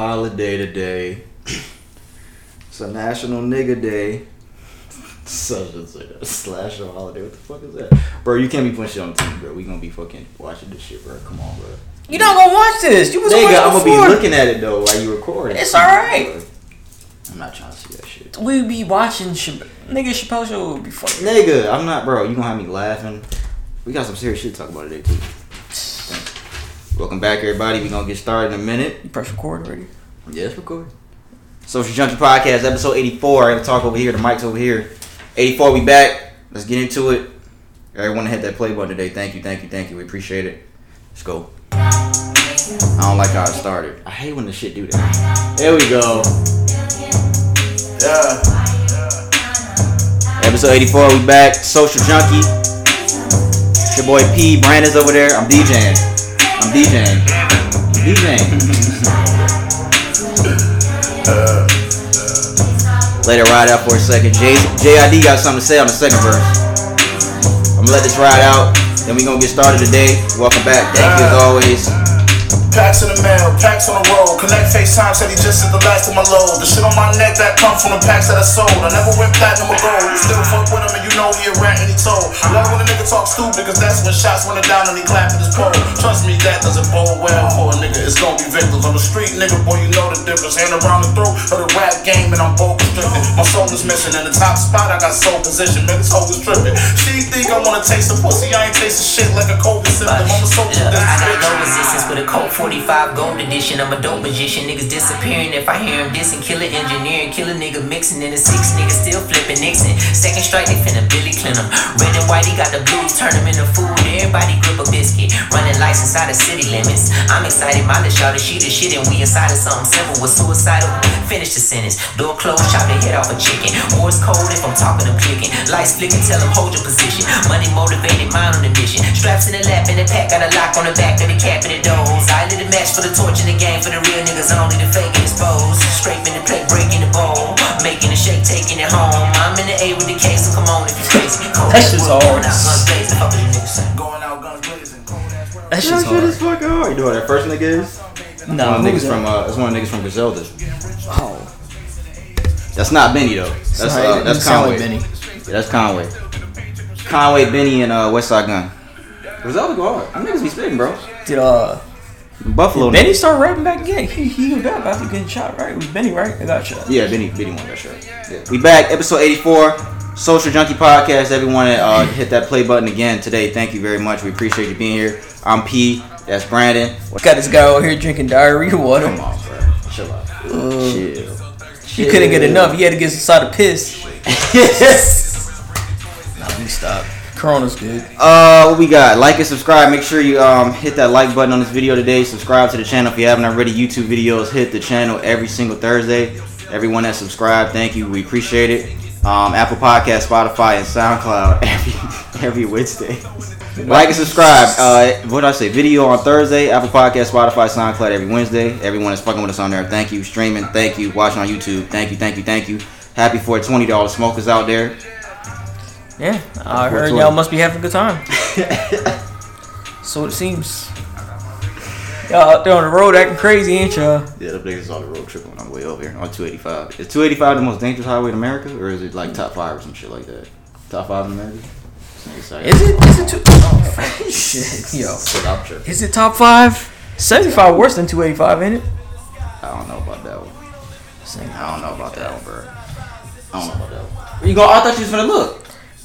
holiday today. It's a National Nigga Day. Such and such a slash of holiday. What the fuck is that? Bro, you can't be putting shit on TV, bro. We gonna be fucking watching this shit, bro. Come on, bro. You not gonna watch this. You was watching it. I'm gonna be looking at it though while you recording. It's alright. I'm not trying to see that shit. We be watching shit. Nigga, Chappelle show would be fucking. Nigga, I'm not, bro. You gonna have me laughing. We got some serious shit to talk about today, too. Welcome back, everybody. We gonna get started in a minute. You press record already? Yeah, it's recorded. Social Junkie Podcast, episode 84. I gotta talk over here. The mic's over here. 84, we back. Let's get into it. Everyone hit that play button today. Thank you. We appreciate it. Let's go. I don't like how it started. I hate when the shit do that. There we go. Yeah. Episode 84, we back. Social Junkie. It's your boy P. Brandon's over there. I'm DJing. Let it ride out for a second. J.I.D. got something to say on the second verse. I'm gonna let this ride out. Then we gonna get started today. Welcome back. Thank you as always. Packs in the mail, packs on the road. Connect FaceTime, said he just is the last of my load. The shit on my neck that comes from the packs that I sold. I never went platinum or gold. You still fuck with him and you know he a rat and he told. Love when a nigga talk stupid, cause that's when shots went down and he clapping his pole. Trust me, that doesn't bode well for a nigga. It's gonna be victims on the street, nigga, boy, you know the difference. Hand around the throat of the rap game and I'm both restricted. My soul is missing, in the top spot I got soul position. Niggas always tripping. She think I wanna taste the pussy, I ain't tasting shit like a COVID symptom. I'm a soul yeah, I got no resistance with a cold 45 gold edition, I'm a dope magician. Niggas disappearing if I hear him dissing. Killer engineering, killer nigga mixing. In the six niggas still flipping Nixon. Second strike, they finna Billy Clint him. Red and white, he got the blues, turn him into food. Everybody grip a biscuit, running lights inside the city limits. I'm excited, my little shawty, she the shit. And we inside of something simple, was suicidal. Finish the sentence, door closed, chop the head off a chicken. War's cold if I'm talking, I'm clicking. Lights flicking, tell him hold your position. Money motivated, mind on the mission. Straps in the lap, in the pack, got a lock on the back of the cap and the door. I lit a match for the torch in the game. For the real niggas, only the fake and exposed. Scraping the plate, breaking the bowl, making the shake, taking it home. I'm in the A with the case, so come on if you crazy. That shit's hard. That shit's hard. That shit is fucking hard. You know what that first nigga is? No, it's one of the niggas from Griselda. Oh, that's not Benny though. That's Conway. Benny. Yeah, that's Conway. Conway, Benny, and West Side Gun. Griselda go hard. Them niggas be spitting, bro. Did Buffalo. Benny started rapping back again. He was back after getting shot, right? It was Benny, right? I got shot. Yeah, Benny won that shot. Yeah. We back, episode 84, Social Junkie Podcast. Everyone hit that play button again today. Thank you very much. We appreciate you being here. I'm P. That's Brandon. Got this guy over here drinking diarrhea water. Come on, bro. Chill out. Chill. You couldn't get enough. You had to get some side of piss. Yes. Nah, we stop. Corona's good. What we got? Like and subscribe. Make sure you hit that like button on this video today. Subscribe to the channel if you haven't already. YouTube videos hit the channel every single Thursday. Everyone that subscribed, thank you. We appreciate it. Apple Podcast, Spotify, and SoundCloud every Wednesday. Like and subscribe. What did I say? Video on Thursday. Apple Podcast, Spotify, SoundCloud every Wednesday. Everyone is fucking with us on there. Thank you. Streaming. Thank you. Watching on YouTube. Thank you. Happy 420 to all the smokers out there. Yeah, I heard y'all must be having a good time. So it seems. Y'all out there on the road acting crazy, ain't y'all? Yeah, the niggas on the road tripping on the way over here on 285. Is 285 the most dangerous highway in America? Or is it like top 5 or some shit like that? Top 5 in America? Is it oh, shit. Yo. Is it top 5? 75 worse than 285, ain't it? I don't know about that one. I don't know about that one, bro. I thought you was gonna look.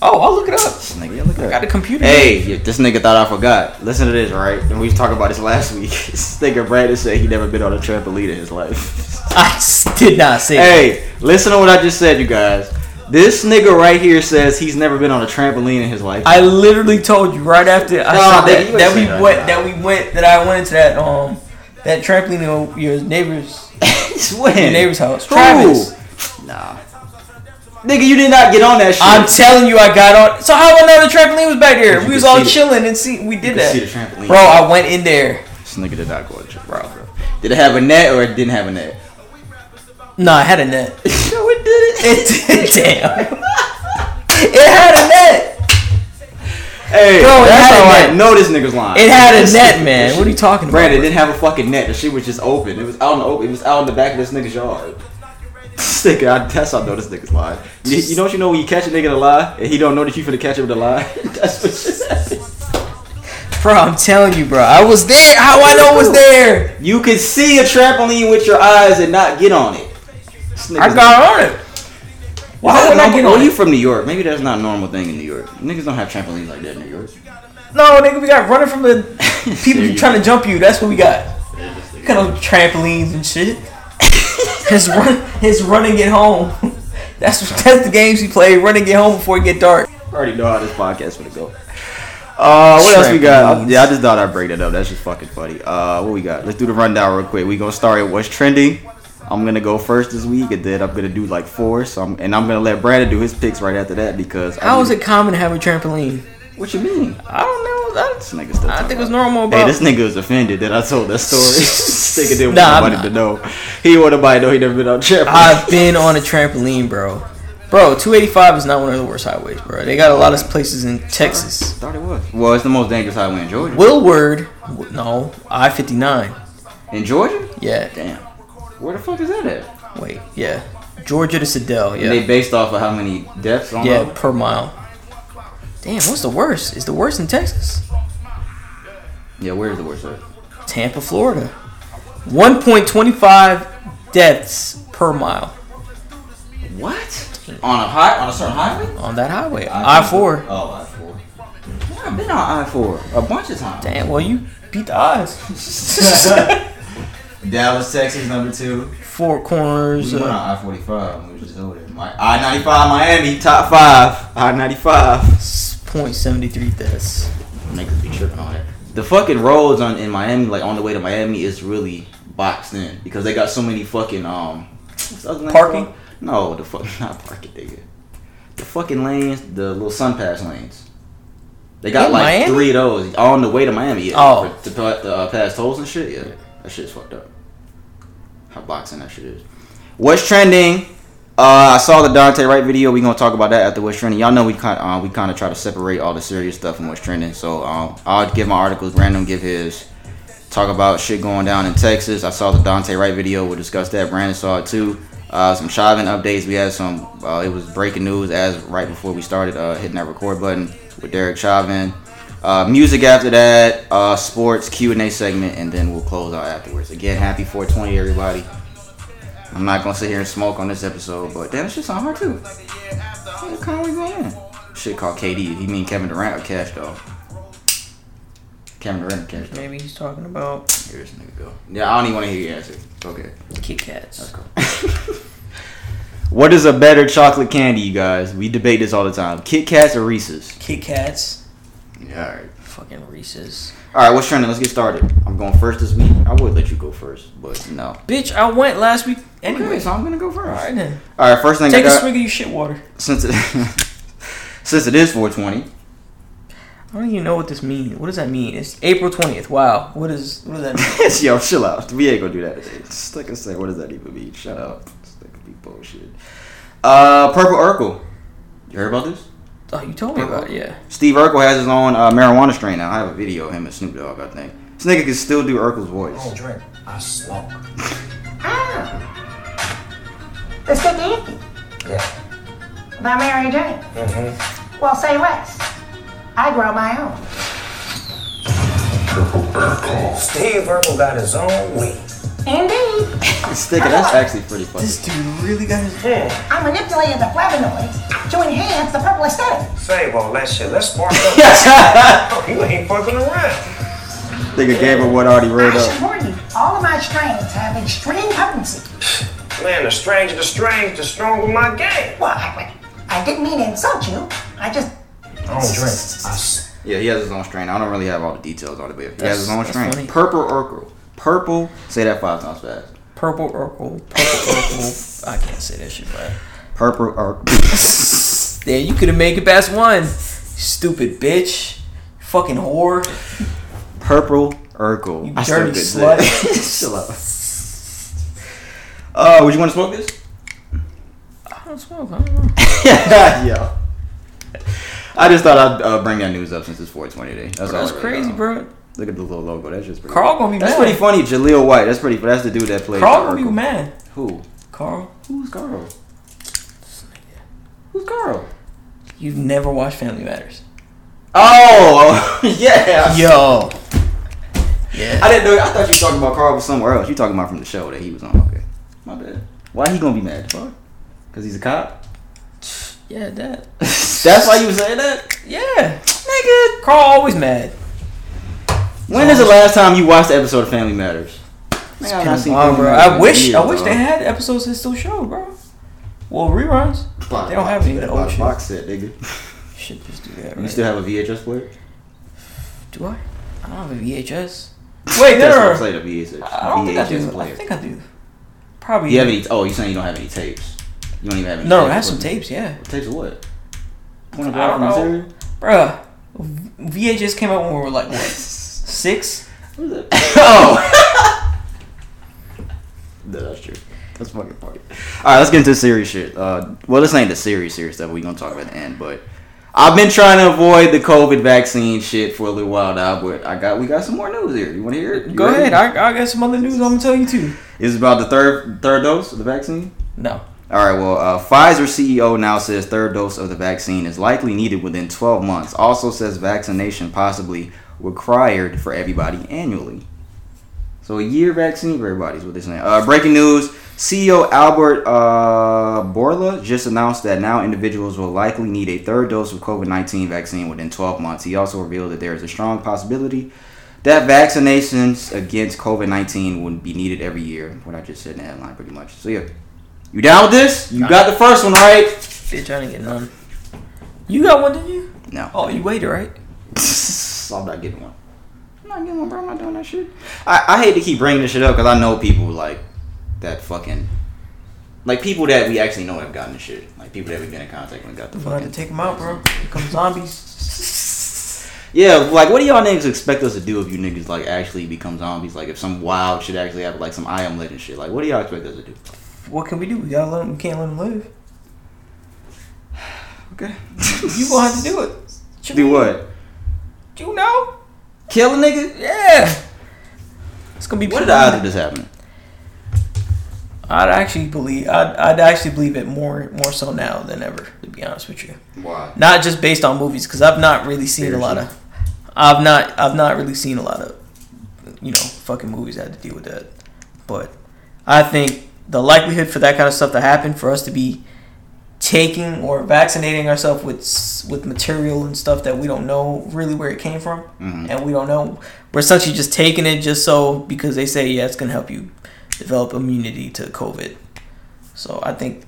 Oh, I'll look it up. Nigga, look it up. I got the computer. Hey, this nigga thought I forgot. Listen to this, right? And we was talking about this last week. This nigga Brandon said he never been on a trampoline in his life. I did not say that. Hey, listen to what I just said, you guys. This nigga right here says he's never been on a trampoline in his life. I literally told you right after I went to that that trampoline in your neighbor's house. Travis. Nah. Nigga, you did not get on that shit. I'm telling you, I got on. So how do I know the trampoline was back there? We was all chilling and we did that. See the trampoline. Bro, I went in there. This nigga did not go on the trampoline, bro. Did it have a net or it didn't have a net? No, it had a net. No, it didn't. It did. Damn. It had a net. Hey, bro, that's how I know this nigga's lying. It had a net, man. What are you talking about? Brandon didn't have a fucking net. The shit was just open. It was out in the open. It was out in the back of this nigga's yard. This nigga, that's how I know this nigga's lying. You know what you know when you catch a nigga to lie and he don't know that you finna catch him to lie? That's what just happened. Bro, I'm telling you, bro. I was there. How I know I was there? You could see a trampoline with your eyes and not get on it. I got on it. Why would I get on it? You from New York. Maybe that's not a normal thing in New York. Niggas don't have trampolines like that in New York. No, nigga, we got running from the people trying to jump you. That's what we got. We got no trampolines and shit. His running it home. That's the games he played. Running it home before it get dark. I already know how this podcast would go. What else we got? Yeah, I just thought I'd break that up. That's just fucking funny. What we got? Let's do the rundown real quick. We gonna start at what's trending. I'm gonna go first this week, and then I'm gonna do like four. And I'm gonna let Brandon do his picks right after that because how is it common to have a trampoline? What you mean? I don't know. This nigga still I think it was normal. Hey, this nigga was offended that I told that story. This nigga didn't want nobody to know. He didn't want nobody to know he never been on a trampoline. I've been on a trampoline, bro. Bro, 285 is not one of the worst highways, bro. They got a lot of places in Texas. I thought it was. Well, it's the most dangerous highway in Georgia. Willard. No, I-59. In Georgia? Yeah. Damn. Where the fuck is that at? Wait, yeah. Georgia to Sedell, yeah. And they based off of how many deaths on that? Yeah, per mile. Damn, what's the worst? Is the worst in Texas? Yeah, where is the worst at? Tampa, Florida. 1.25 deaths per mile. What? On a certain highway? On that highway. I-4. Oh, I-4. Yeah, I've been on I-4 a bunch of times. Damn, well, you beat the odds. Dallas, Texas, number 2. Four Corners. We went on I-45. We just over there. I-95, Miami, top 5. I-95. 0.73 deaths. Niggas be tripping on it. The fucking roads in Miami, like on the way to Miami, is really boxed in because they got so many fucking what's the other name parking. Called? No, the fuck not parking, nigga. The fucking lanes, the little Sun Pass lanes. They got in like Miami? 3 of those on the way to Miami. Yeah, oh, to pass tolls and shit. Yeah, that shit's fucked up. How boxing that shit is. What's trending? I saw the Dante Wright video. We're gonna talk about that after what's trending. Y'all know we kind of try to separate all the serious stuff from what's trending. So I'll give my articles. Brandon give his. Talk about shit going down in Texas. I saw the Dante Wright video. We'll discuss that. Brandon saw it too. Some Chauvin updates. We had some. It was breaking news as right before we started hitting that record button with Derek Chauvin. Music after that. Sports Q&A segment, and then we'll close out afterwards. Again, happy 420, everybody. I'm not going to sit here and smoke on this episode, but damn, this shit's on hard, too. What kind of way going in? Shit called KD. You mean Kevin Durant or Cash, though? Kevin Durant or Cash, though. Maybe he's talking about... Here this nigga go. Yeah, I don't even want to hear your answer. Okay. Kit Kats. That's cool. What is a better chocolate candy, you guys? We debate this all the time. Kit Kats or Reese's? Kit Kats. Yeah, all right. Fucking Reese's. All right, what's trending? Let's get started. I'm going first this week. I would let you go first, but no. Bitch, I went last week anyway, okay, so I'm gonna go first. All right, then. All right, first thing. Take a swig of your shit water. Since it is 420. I don't even know what this means. What does that mean? It's April 20th. Wow. What does that mean? Yo, chill out. We ain't gonna do that today. Just like I said, what does that even mean? Shut up. That could be bullshit. Purple Urkel. You heard about this? Oh, you told me about it, yeah. Steve Urkel has his own marijuana strain now. I have a video of him and Snoop Dogg, I think. This nigga can still do Urkel's voice. I don't drink. I smoke. Ah. Is that Anthony? Yeah. By Mary Jane? Mm-hmm. Well, say less. I grow my own. Urkel. Steve Urkel got his own weed. Indeed. Sticking, that's actually pretty funny. This dude really got his head. I manipulated the flavonoids to enhance the purple aesthetic. Save all that shit. Let's spark up. Oh, you ain't fucking around. Nigga gave her what already read up. I should warn you, all of my strains have extreme potency. Man, the stranger, the stronger my game. Well, I didn't mean to insult you. I don't drink. Yeah, he has his own strain. I don't really have all the details on it, but he has his own strain. Funny. Purple Urkel. Purple, say that 5 times fast. Purple Urkel. Purple Urkel. I can't say that shit right. Purple Urkel. Yeah, you could have made it past 1. Stupid bitch. Fucking whore. Purple Urkel. You dirty slut. Chill out. Would you want to smoke this? I don't smoke. I don't know. Yeah. I just thought I'd bring that news up since it's 420 today. That's really crazy, bro. Look at the little logo. That's just pretty Carl gonna be mad. That's pretty funny. Jaleel White. That's pretty. That's the dude that played. Carl gonna be mad. Who? Carl. Who's Carl? Who's Carl? You've never watched Family Matters. Oh yeah. Yo. Yeah. I didn't know. I thought you were talking about Carl was somewhere else. You talking about from the show that he was on. Okay. My bad. Why he gonna be mad? Fuck. Cause he's a cop. Yeah, that. That's why you saying that? Yeah. Nigga. Carl always mad. When is the last time you watched the episode of Family Matters? Man, I wish they had episodes that still show, bro. Well, reruns. They don't have any of the old shit. Box set, nigga. Shit, just do that. Right? You still have a VHS player? Do I? I don't have a VHS. Wait, that's no. I VHS. I don't think I do. Player. I think I do. Probably. You have any? Oh, you saying you don't have any tapes? You don't even have any. No, tapes. I have some tapes. Yeah. Tapes of what? One of our bro. VHS came out when we were like what? 6? What is that? Oh! No, that's true. That's fucking funny. Alright, let's get into serious shit. Well, this ain't the serious stuff we're gonna talk about at the end, but I've been trying to avoid the COVID vaccine shit for a little while now, but we got some more news here. You wanna hear it? Go ahead. I got some other news I'm gonna tell you too. It's about the third dose of the vaccine? No. Alright, well, Pfizer CEO now says third dose of the vaccine is likely needed within 12 months. Also says vaccination possibly required for everybody annually. So a year vaccine for everybody is what they're saying. Breaking news, CEO Albert Bourla just announced that now individuals will likely need a third dose of COVID-19 vaccine within 12 months. He also revealed that there is a strong possibility that vaccinations against COVID-19 would be needed every year. What I just said in the headline pretty much. So yeah, you down with this? You got the first one, right? Bitch, I didn't get none. You got one, didn't you? No. Oh, you waited, right? I'm not getting one. Bro. I'm not doing that shit. I hate to keep bringing this shit up because I know people like that fucking... Like people that we actually know have gotten this shit. Like people that we've been in contact with got the fucking... You have to take them out, bro. Here come zombies. Yeah, like what do y'all niggas expect us to do if you niggas like actually become zombies? Like if some wild shit actually happens, like some I Am Legend shit. Like what do y'all expect us to do? What can we do? We gotta let them, we can't let them live. Okay. You gonna have to do it. Do what? You know? Kill a nigga? Yeah. It's gonna be. What are the odds of this happening? I'd actually believe it more so now than ever, to be honest with you. Why? Not just based on movies, because I've not really seen a lot of. I've not really seen a lot of, fucking movies that had to deal with that. But I think the likelihood for that kind of stuff to happen, for us to be taking or vaccinating ourselves with material and stuff that we don't know really where it came from, mm-hmm. and we don't know, we're essentially just taking it just so because they say it's gonna help you develop immunity to COVID. So I think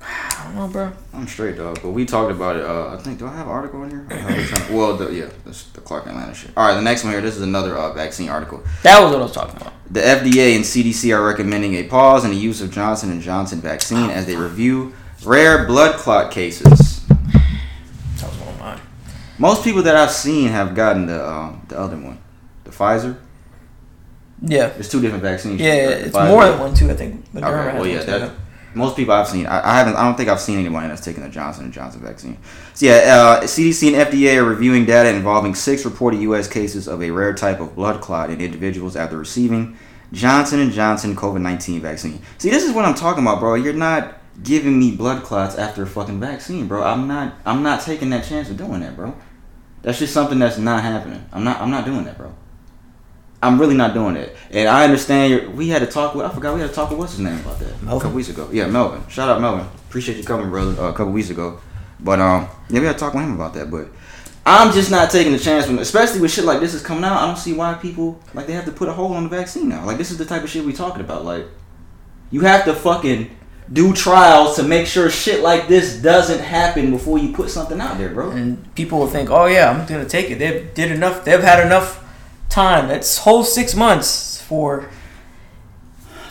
I don't know, bro. I'm straight, dog. But we talked about it. I think do I have an article in here? That's the Clark Atlanta shit. All right, the next one here. This is another vaccine article. That was what I was talking about. The FDA and CDC are recommending a pause in the use of Johnson & Johnson vaccine as they review rare blood clot cases. That was one of mine. Most people that I've seen have gotten the other one, the Pfizer. Yeah, there's two different vaccines. Yeah, it's Pfizer. More than one too, I think. But okay, well, yeah, that, most people I've seen, I don't think I've seen anyone that's taken the Johnson & Johnson vaccine. So yeah, CDC and FDA are reviewing data involving 6 reported U.S. cases of a rare type of blood clot in individuals after receiving Johnson & Johnson COVID-19 vaccine. See, this is what I'm talking about, bro. You're not giving me blood clots after a fucking vaccine, bro. I'm not taking that chance of doing that, bro. That's just something that's not happening. I'm not doing that, bro. I'm really not doing it. And I understand we had a talk with what's his name about that? Melvin. A couple weeks ago. Yeah, Melvin. Shout out Melvin. Appreciate you coming, brother. A couple weeks ago. But yeah, we had a talk with him about that, but I'm just not taking the chance when, especially with shit like this is coming out. I don't see why people like they have to put a hold on the vaccine now. Like this is the type of shit we talking about. Like you have to fucking do trials to make sure shit like this doesn't happen before you put something out there, bro. And people will think, oh yeah, I'm gonna take it. They've had enough time. That's whole 6 months for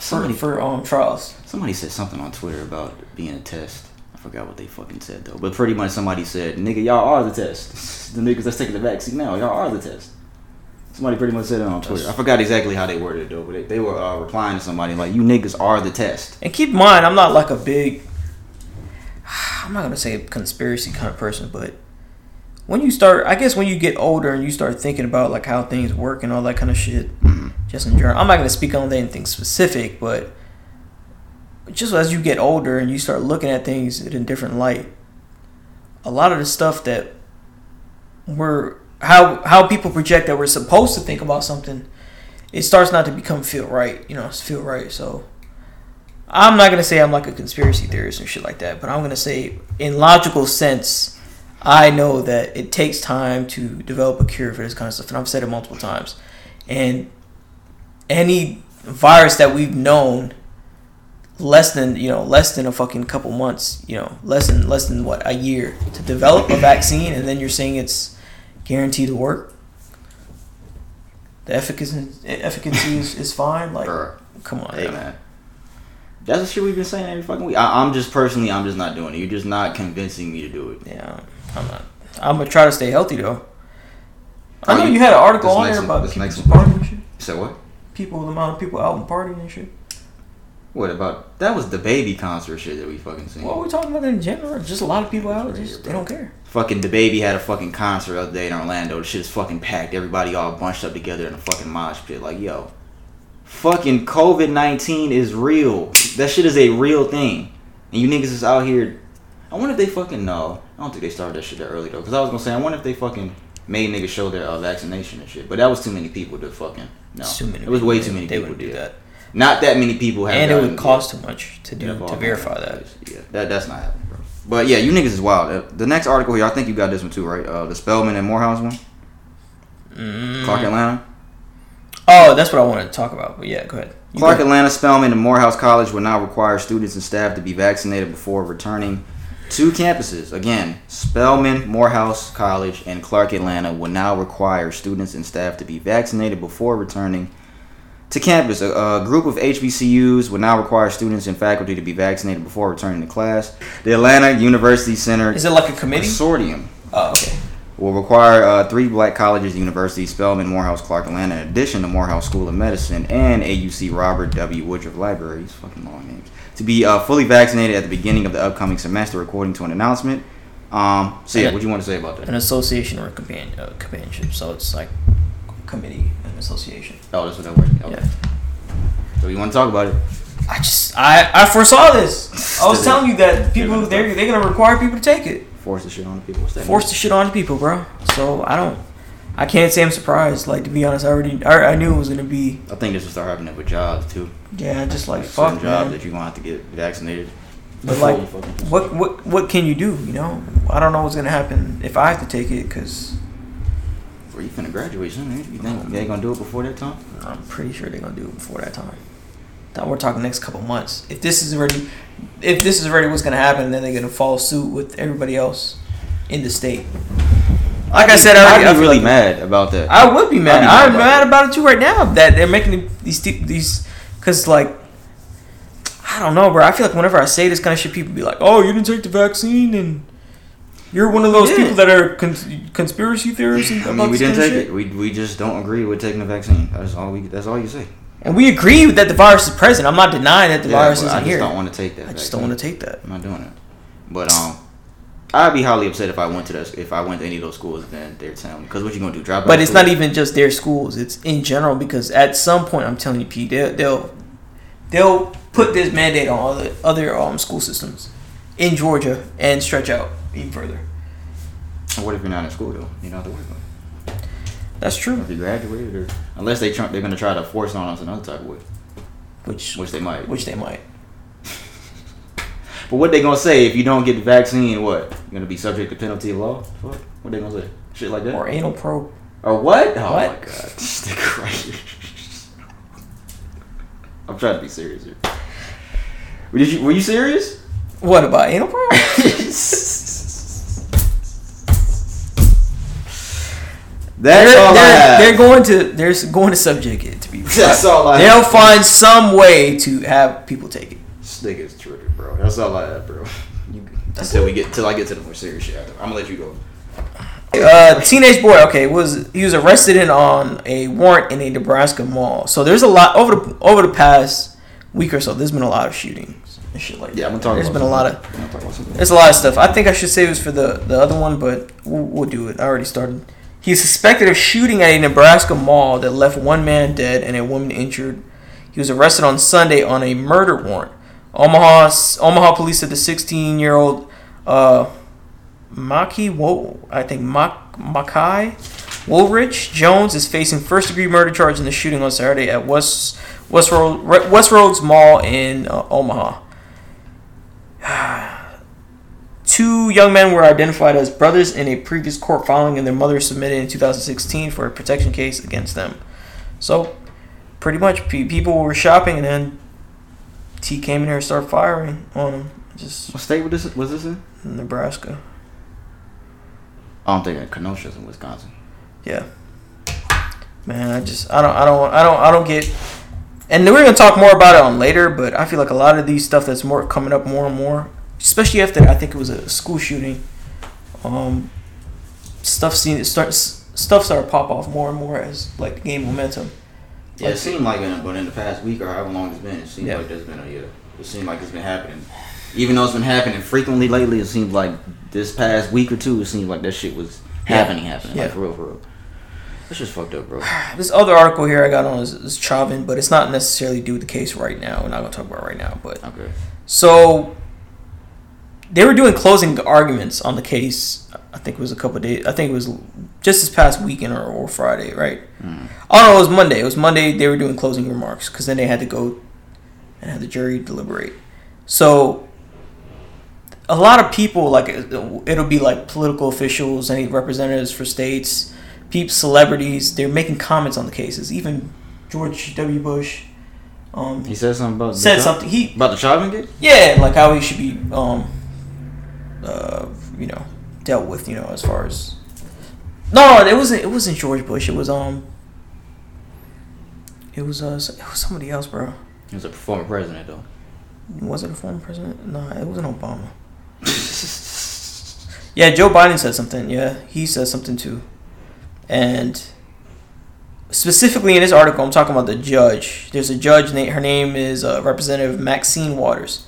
trials. Somebody said something on Twitter about being a test. I forgot what they fucking said though. But pretty much somebody said, nigga, y'all are the test. The niggas that's taking the vaccine now, y'all are the test. Somebody pretty much said it on Twitter. I forgot exactly how they worded it, though. But they were replying to somebody like, you niggas are the test. And keep in mind, I'm not like a big... I'm not going to say a conspiracy kind of person, but when you start, I guess when you get older and you start thinking about like how things work and all that kind of shit, just in general, I'm not going to speak on anything specific, but just as you get older and you start looking at things in a different light, a lot of the stuff that we're, how people project that we're supposed to think about something, it starts not to feel right, feel right. So I'm not going to say I'm like a conspiracy theorist and shit like that, but I'm going to say in logical sense, I know that it takes time to develop a cure for this kind of stuff. And I've said it multiple times. And any virus that we've known less than a fucking couple months, less than what, a year to develop a vaccine, and then you're saying it's guaranteed to work. The efficacy is fine. Like, come on, hey, man. That's the shit we've been saying every fucking week. I'm just not doing it. You're just not convincing me to do it. Yeah, I'm not. I'm gonna try to stay healthy though. I know you had an article on there about people partying and shit. So what? The amount of people out and partying and shit. What about that? Was the baby concert shit that we fucking seen? Well, we're talking about that in general. Just a lot of people out. Just, they don't care. Fucking the baby had a fucking concert the other day in Orlando. The shit is fucking packed. Everybody all bunched up together in a fucking mosh pit. Like, yo. Fucking COVID-19 is real. That shit is a real thing. And you niggas is out here. I wonder if they fucking know. I don't think they started that shit that early though. Because I was going to say, I wonder if they fucking made niggas show their vaccination and shit. But that was too many people to fucking. No. It was way too many people to do that. Not that many people have. And it would cost too much to do to verify that. Yeah, that's not happening, bro. But yeah, you niggas is wild. The next article here, I think you got this one too, right? The Spelman and Morehouse one? Clark Atlanta? Oh, that's what I wanted to talk about. But yeah, go ahead. Clark Atlanta, Spelman, and Morehouse College will now require students and staff to be vaccinated before returning to campuses. Again, Spelman, Morehouse College, and Clark Atlanta will now require students and staff to be vaccinated before returning to campus. A group of HBCUs will now require students and faculty to be vaccinated before returning to class. The Atlanta University Center... Is it like a committee? Consortium. Oh, okay. Will require 3 black colleges and universities, Spelman, Morehouse, Clark Atlanta, in addition to Morehouse School of Medicine and AUC Robert W. Woodruff Libraries, fucking long names, to be fully vaccinated at the beginning of the upcoming semester, according to an announcement. What do you want to say about that? An association or a companionship, so it's like committee and association. Oh, that's what that word. Okay. Yeah. So you want to talk about it? I foresaw this. I was telling you that people, they're going to require people to take it. Force the shit on the people. Force the shit on the people, bro. So I can't say I'm surprised. Like, to be honest, I knew it was gonna be. I think this will start happening with jobs too. Yeah, just like fuck, man. Jobs that you gonna have to get vaccinated. But like, what can you do? I don't know what's gonna happen if I have to take it, cause. Bro, you finna graduate soon, man. You think they gonna do it before that time? I'm pretty sure they're gonna do it before that time. We're talking next couple months. If this is already what's gonna happen, then they're gonna follow suit with everybody else in the state. Like I said, I'd be really mad about that. I would be mad. I'm mad about it too right now that they're making these because, like, I don't know, bro. I feel like whenever I say this kind of shit, people be like, "Oh, you didn't take the vaccine, and you're one of those people that are conspiracy theorists." We didn't take it. We just don't agree with taking the vaccine. That's all you say. And we agree that the virus is present. I'm not denying that the virus isn't here. I just don't want to take that. I'm not doing it. But I'd be highly upset if I went to any of those schools. Then they're telling me, because what you gonna do? Drop out. But it's not even just their schools. It's in general, because at some point, I'm telling you, P, they'll put this mandate on all the other school systems in Georgia and stretch out even further. And what if you're not in school though? You don't have to worry about it. That's true. If you graduated, or unless they're going to try to force it on us another type of way, which they might. But what they gonna say if you don't get the vaccine? What, you're gonna be subject to penalty of law? What they gonna say? Shit like that? Or anal probe? Or what? Oh what? My god! Stick right here. I'm trying to be serious here. Were you serious? What about anal probe? They're going to subject it to be. That's all I have. They'll find some way to have people take it. This nigga's triggered, bro. That's all I have, bro. Till I get to the more serious shit. I'm gonna let you go. Teenage boy. Okay, he was arrested on a warrant in a Nebraska mall. So there's a lot over the past week or so, there's been a lot of shootings and shit like that. Yeah, I'm talking there's about been something. A lot of. There's a lot of stuff. I think I should save this for the other one, but we'll do it. I already started. He's suspected of shooting at a Nebraska mall that left one man dead and a woman injured. He was arrested on Sunday on a murder warrant. Omaha police said the 16-year-old Makai Woolrich Jones is facing first-degree murder charge in the shooting on Saturday at West Roads Mall in Omaha. Two young men were identified as brothers in a previous court filing, and their mother submitted in 2016 for a protection case against them. So, pretty much, people were shopping, and then T came in here and started firing on them. Just what state was this in? Nebraska. I don't think Kenosha's in Wisconsin. Yeah. Man, I don't get. And we're gonna talk more about it on later, but I feel like a lot of these stuff that's more coming up more and more, especially after I think it was a school shooting. Stuff started to pop off more and more as like gain momentum. Yeah, it seemed like, but in the past week or however long it's been, it seems like there's been a year. It seemed like it's been happening. Even though it's been happening frequently lately, it seems like this past week or two, it seems like that shit was happening. Yeah. Like, for real. That's just fucked up, bro. This other article here I got on is Chauvin, but it's not necessarily due to the case right now. We're not going to talk about it right now. But okay. So, they were doing closing arguments on the case. I think it was a couple of days. I think it was just this past weekend or Friday, right? Mm. Oh, no, it was Monday. It was Monday they were doing closing remarks because then they had to go and have the jury deliberate. So, a lot of people, like, it'll be like political officials, any representatives for states, peep celebrities, they're making comments on the cases. even George W. Bush. He said something about about the Chauvin case? Yeah, like how he should be, dealt with, as far as. No, it wasn't George Bush. It was somebody else, bro. He was a former president, though. Was it a former president? No, it wasn't Obama. Yeah, Joe Biden said something. Yeah, he said something too. And specifically in this article, I'm talking about the judge. There's a judge. Her name is Representative Maxine Waters.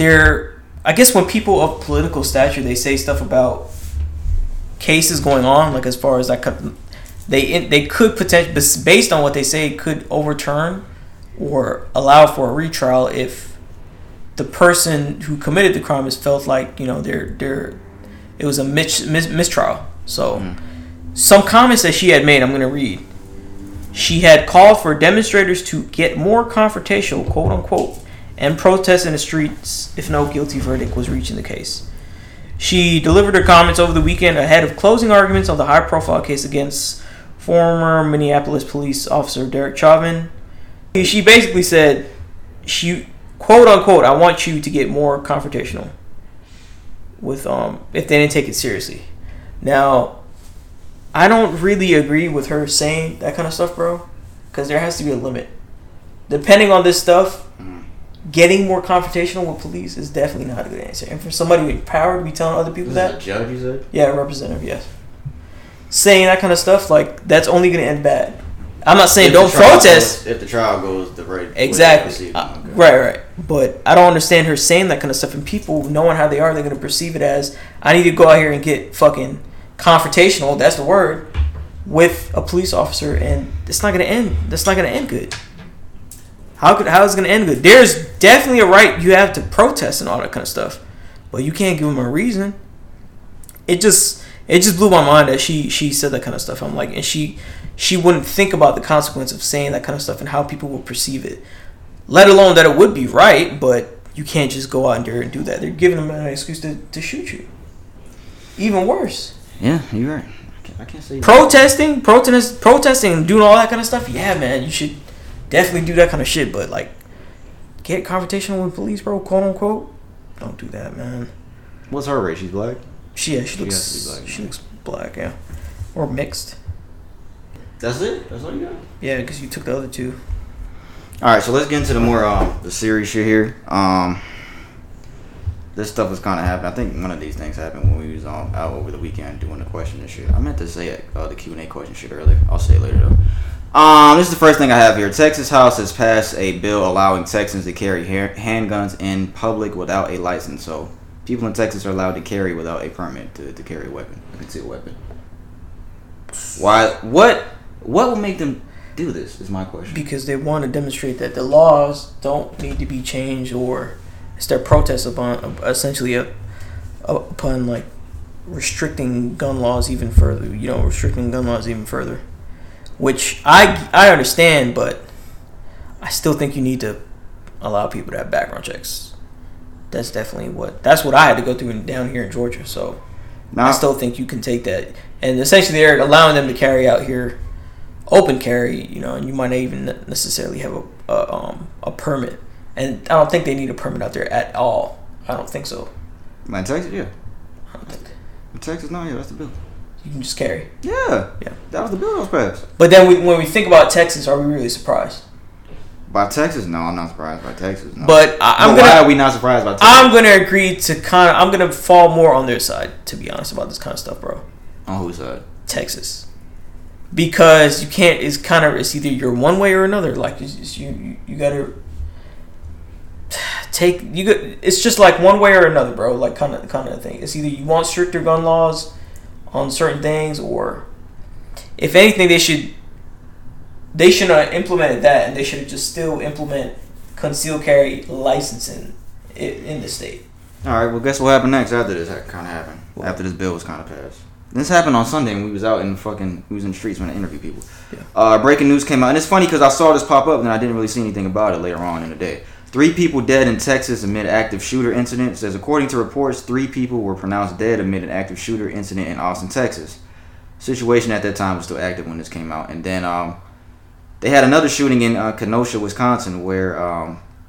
I guess when people of political stature, they say stuff about cases going on, like as far as they could potentially, based on what they say, could overturn or allow for a retrial if the person who committed the crime is felt like, it was a mistrial. So, some comments that she had made, I'm going to read. She had called for demonstrators to get more confrontational, quote unquote, and protest in the streets if no guilty verdict was reached in the case. She delivered her comments over the weekend ahead of closing arguments on the high-profile case against former Minneapolis police officer Derek Chauvin. She basically said, "She quote unquote, I want you to get more confrontational with if they didn't take it seriously." Now, I don't really agree with her saying that kind of stuff, bro, because there has to be a limit. Depending on this stuff, getting more confrontational with police is definitely not a good answer. And for somebody with power to be telling other people that, a judge, you said? Yeah, a representative, yes, saying that kind of stuff, like that's only going to end bad. I'm not saying don't protest. If the trial goes the right way. Exactly. Right. But I don't understand her saying that kind of stuff. And people, knowing how they are, they're going to perceive it as, I need to go out here and get fucking confrontational, that's the word, with a police officer. And it's not going to end. That's not going to end good. How is it going to end good? There's definitely a right you have to protest and all that kind of stuff. But you can't give them a reason. It just blew my mind that she said that kind of stuff. I'm like, and she wouldn't think about the consequence of saying that kind of stuff and how people will perceive it, let alone that it would be right, but you can't just go out there and do that. They're giving them an excuse to shoot you. Even worse. Yeah, you're right. I can't say protesting, protesting, and doing all that kind of stuff. Yeah, man, you should definitely do that kind of shit, but like, get confrontational with police, bro, quote unquote. Don't do that, man. What's her race? She's black? She looks black, yeah. Or mixed. That's it? That's all you got? Yeah, because you took the other two. All right, so let's get into the more the serious shit here. This stuff was kind of happening. I think one of these things happened when we was out over the weekend doing the question and shit. I meant to say the Q&A question shit earlier. I'll say it later, though. This is the first thing I have here. Texas House has passed a bill allowing Texans to carry handguns in public without a license. So people in Texas are allowed to carry without a permit to carry a weapon, a concealed weapon. Why? What will make them do this is my question. Because they want to demonstrate that the laws don't need to be changed, or it's their protest upon essentially upon like restricting gun laws even further. You know, restricting gun laws even further, which I understand, but I still think you need to allow people to have background checks. That's definitely what I had to go through down here in Georgia. So now, I still think you can take that, and essentially they're allowing them to carry out here. Open carry, you know, and you might not even necessarily have a permit. And I don't think they need a permit out there at all. I don't think so. In Texas, yeah. I don't think. In Texas, no, yeah, that's the bill. You can just carry. Yeah. Yeah. That was the bill that was passed. But then when we think about Texas, are we really surprised? By Texas? No, I'm not surprised by Texas. No. But why are we not surprised by Texas? I'm going to agree to I'm going to fall more on their side, to be honest, about this kind of stuff, bro. On whose side? Texas. Because you can't, it's either you're one way or another. Like, you gotta it's just like one way or another, bro. Like, kind of thing. It's either you want stricter gun laws on certain things, or if anything, they should have implemented that, and they should have just still implement concealed carry licensing in the state. Alright, well, guess what happened next after this kind of happened? What? After this bill was kind of passed. This happened on Sunday when we was out in the streets when I interviewed people. Yeah. Breaking news came out. And it's funny because I saw this pop up and I didn't really see anything about it later on in the day. 3 people dead in Texas amid active shooter incident. It says, according to reports, 3 people were pronounced dead amid an active shooter incident in Austin, Texas. Situation at that time was still active when this came out. And then they had another shooting in Kenosha, Wisconsin, where...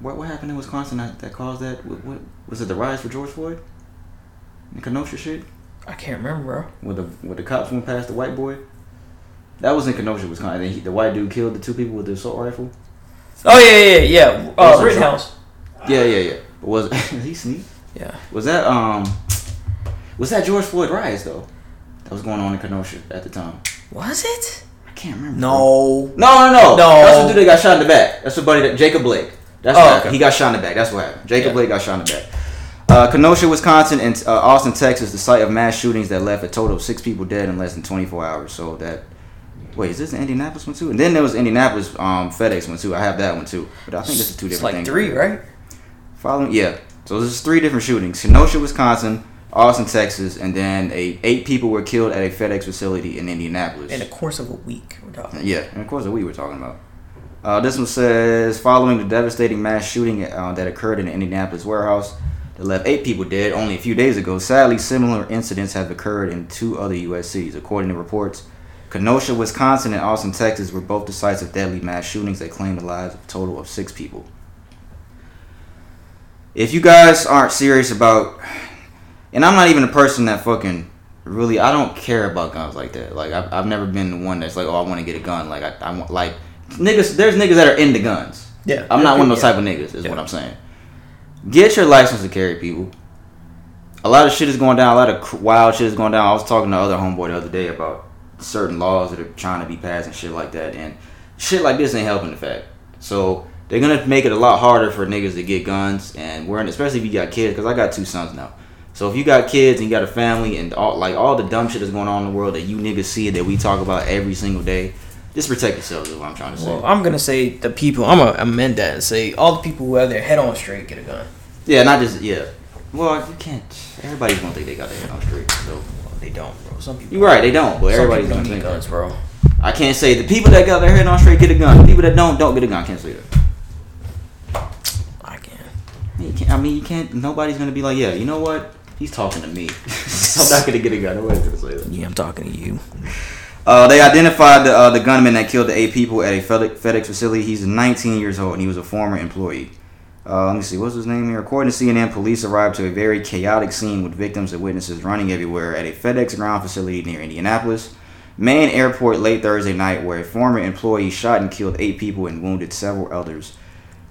what happened in Wisconsin that caused that? What was it, the riots for George Floyd? The Kenosha shit? I can't remember, bro. When the cops went past the white boy, that was in Kenosha, Wisconsin. The white dude killed the 2 people with the assault rifle. Oh yeah. Rittenhouse. Yeah. Was he sneak? Yeah. Was that George Floyd riots though? That was going on in Kenosha at the time. Was it? I can't remember. No. That's the dude that got shot in the back. That's the buddy that Jacob Blake. He got shot in the back. That's what happened. Jacob Blake got shot in the back. Kenosha, Wisconsin, and Austin, Texas, the site of mass shootings that left a total of 6 people dead in less than 24 hours. So that... Wait, is this the Indianapolis one, too? And then there was Indianapolis FedEx one, too. I have that one, too. But I think this is 2 different things. It's like 3, right? Following... Yeah. So this is 3 different shootings. Kenosha, Wisconsin, Austin, Texas, and then 8 people were killed at a FedEx facility in Indianapolis. In the course of a week, we're talking about. Yeah, in the course of a week, we're talking about. This one says, following the devastating mass shooting that occurred in the Indianapolis warehouse... It left 8 people dead only a few days ago. Sadly, similar incidents have occurred in 2 other U.S. cities. According to reports, Kenosha, Wisconsin, and Austin, Texas were both the sites of deadly mass shootings that claimed the lives of a total of 6 people. If you guys aren't serious about... And I'm not even a person that fucking... Really, I don't care about guns like that. Like, I've never been the one that's like, oh, I want to get a gun. Like, I want... Like, niggas... There's niggas that are into guns. Yeah. I'm not one of those type of niggas, is what I'm saying. Get your license to carry, people. A lot of shit is going down. A lot of wild shit is going down. I was talking to another homeboy the other day about certain laws that are trying to be passed and shit like that. And shit like this ain't helping the fact. So they're going to make it a lot harder for niggas to get guns. And especially if you got kids, because I got 2 sons now. So if you got kids and you got a family and all the dumb shit that's going on in the world that you niggas see that we talk about every single day, just protect yourselves is what I'm trying to say. Well, I'm going to say the people... I'm going to amend that and say all the people who have their head on straight get a gun. Yeah, not just... Yeah. Well, you can't... Everybody's going to think they got their head on straight. So. Well, they don't, bro. Some people... You're right, they don't. But everybody's going to think guns, bro. I can't say the people that got their head on straight get a gun. The people that don't get a gun. I can't say that. I can. You can't... Nobody's going to be like, yeah, you know what? He's talking to me. I'm not going to get a gun. Nobody's going to say that. Yeah, I'm talking to you. They identified the gunman that killed the 8 people at a FedEx facility. He's 19 years old, and he was a former employee. Let me see. What's his name here? According to CNN, police arrived to a very chaotic scene with victims and witnesses running everywhere at a FedEx ground facility near Indianapolis Main Airport late Thursday night, where a former employee shot and killed 8 people and wounded several others.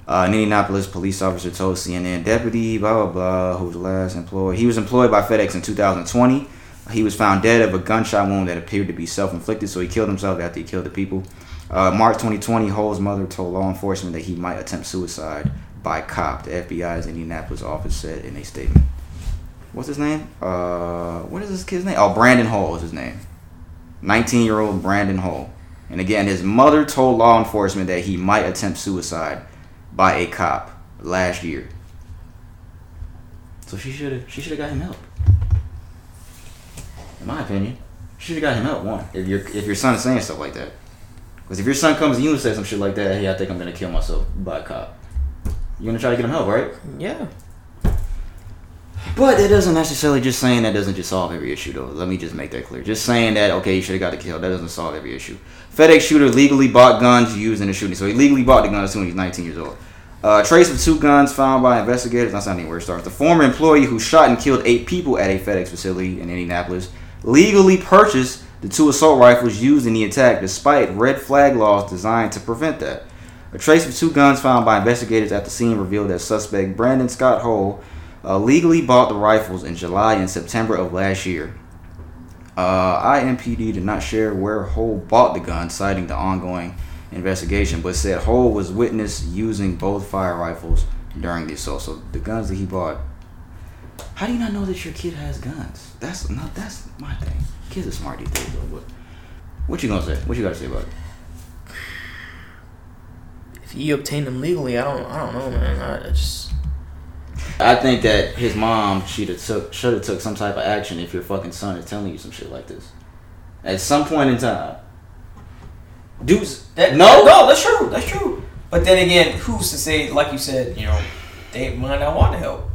An Indianapolis police officer told CNN deputy, blah, blah, blah, who was the last employee. He was employed by FedEx in 2020. He was found dead of a gunshot wound that appeared to be self-inflicted, so he killed himself after he killed the people. March 2020, Hall's mother told law enforcement that he might attempt suicide by cop. The FBI's Indianapolis office said in a statement. What's his name? What is this kid's name? Oh, Brandon Hall is his name. 19-year-old Brandon Hall. And again, his mother told law enforcement that he might attempt suicide by a cop last year. So she should have got him help. In my opinion, she should have got him help. One, if your son is saying stuff like that, because if your son comes to you and says some shit like that, hey, I think I'm gonna kill myself by a cop, you're gonna try to get him help, right? Yeah. But that doesn't necessarily just saying that doesn't just solve every issue, though. Let me just make that clear. Just saying that, okay, you should have got the kill, that doesn't solve every issue. FedEx shooter legally bought guns used in the shooting. So he legally bought the guns when he was 19 years old. Trace of two guns found by investigators. That's not anywhere to start. The former employee who shot and killed 8 people at a FedEx facility in Indianapolis legally purchased the 2 assault rifles used in the attack despite red flag laws designed to prevent that. A trace of 2 guns found by investigators at the scene revealed that suspect Brandon Scott Hole legally bought the rifles in July and September of last year. IMPD did not share where Hole bought the gun, citing the ongoing investigation, but said Hole was witnessed using both fire rifles during the assault. So the guns that he bought. How do you not know that your kid has guns? That's my thing. Kids are smart these days, though. But what you gonna say? What you gotta say about it? If you obtained them legally, I don't know, man. I think that his mom should have took some type of action if your fucking son is telling you some shit like this. At some point in time. Dudes, no, that's true. But then again, who's to say, like you said, you know, they might not want to help.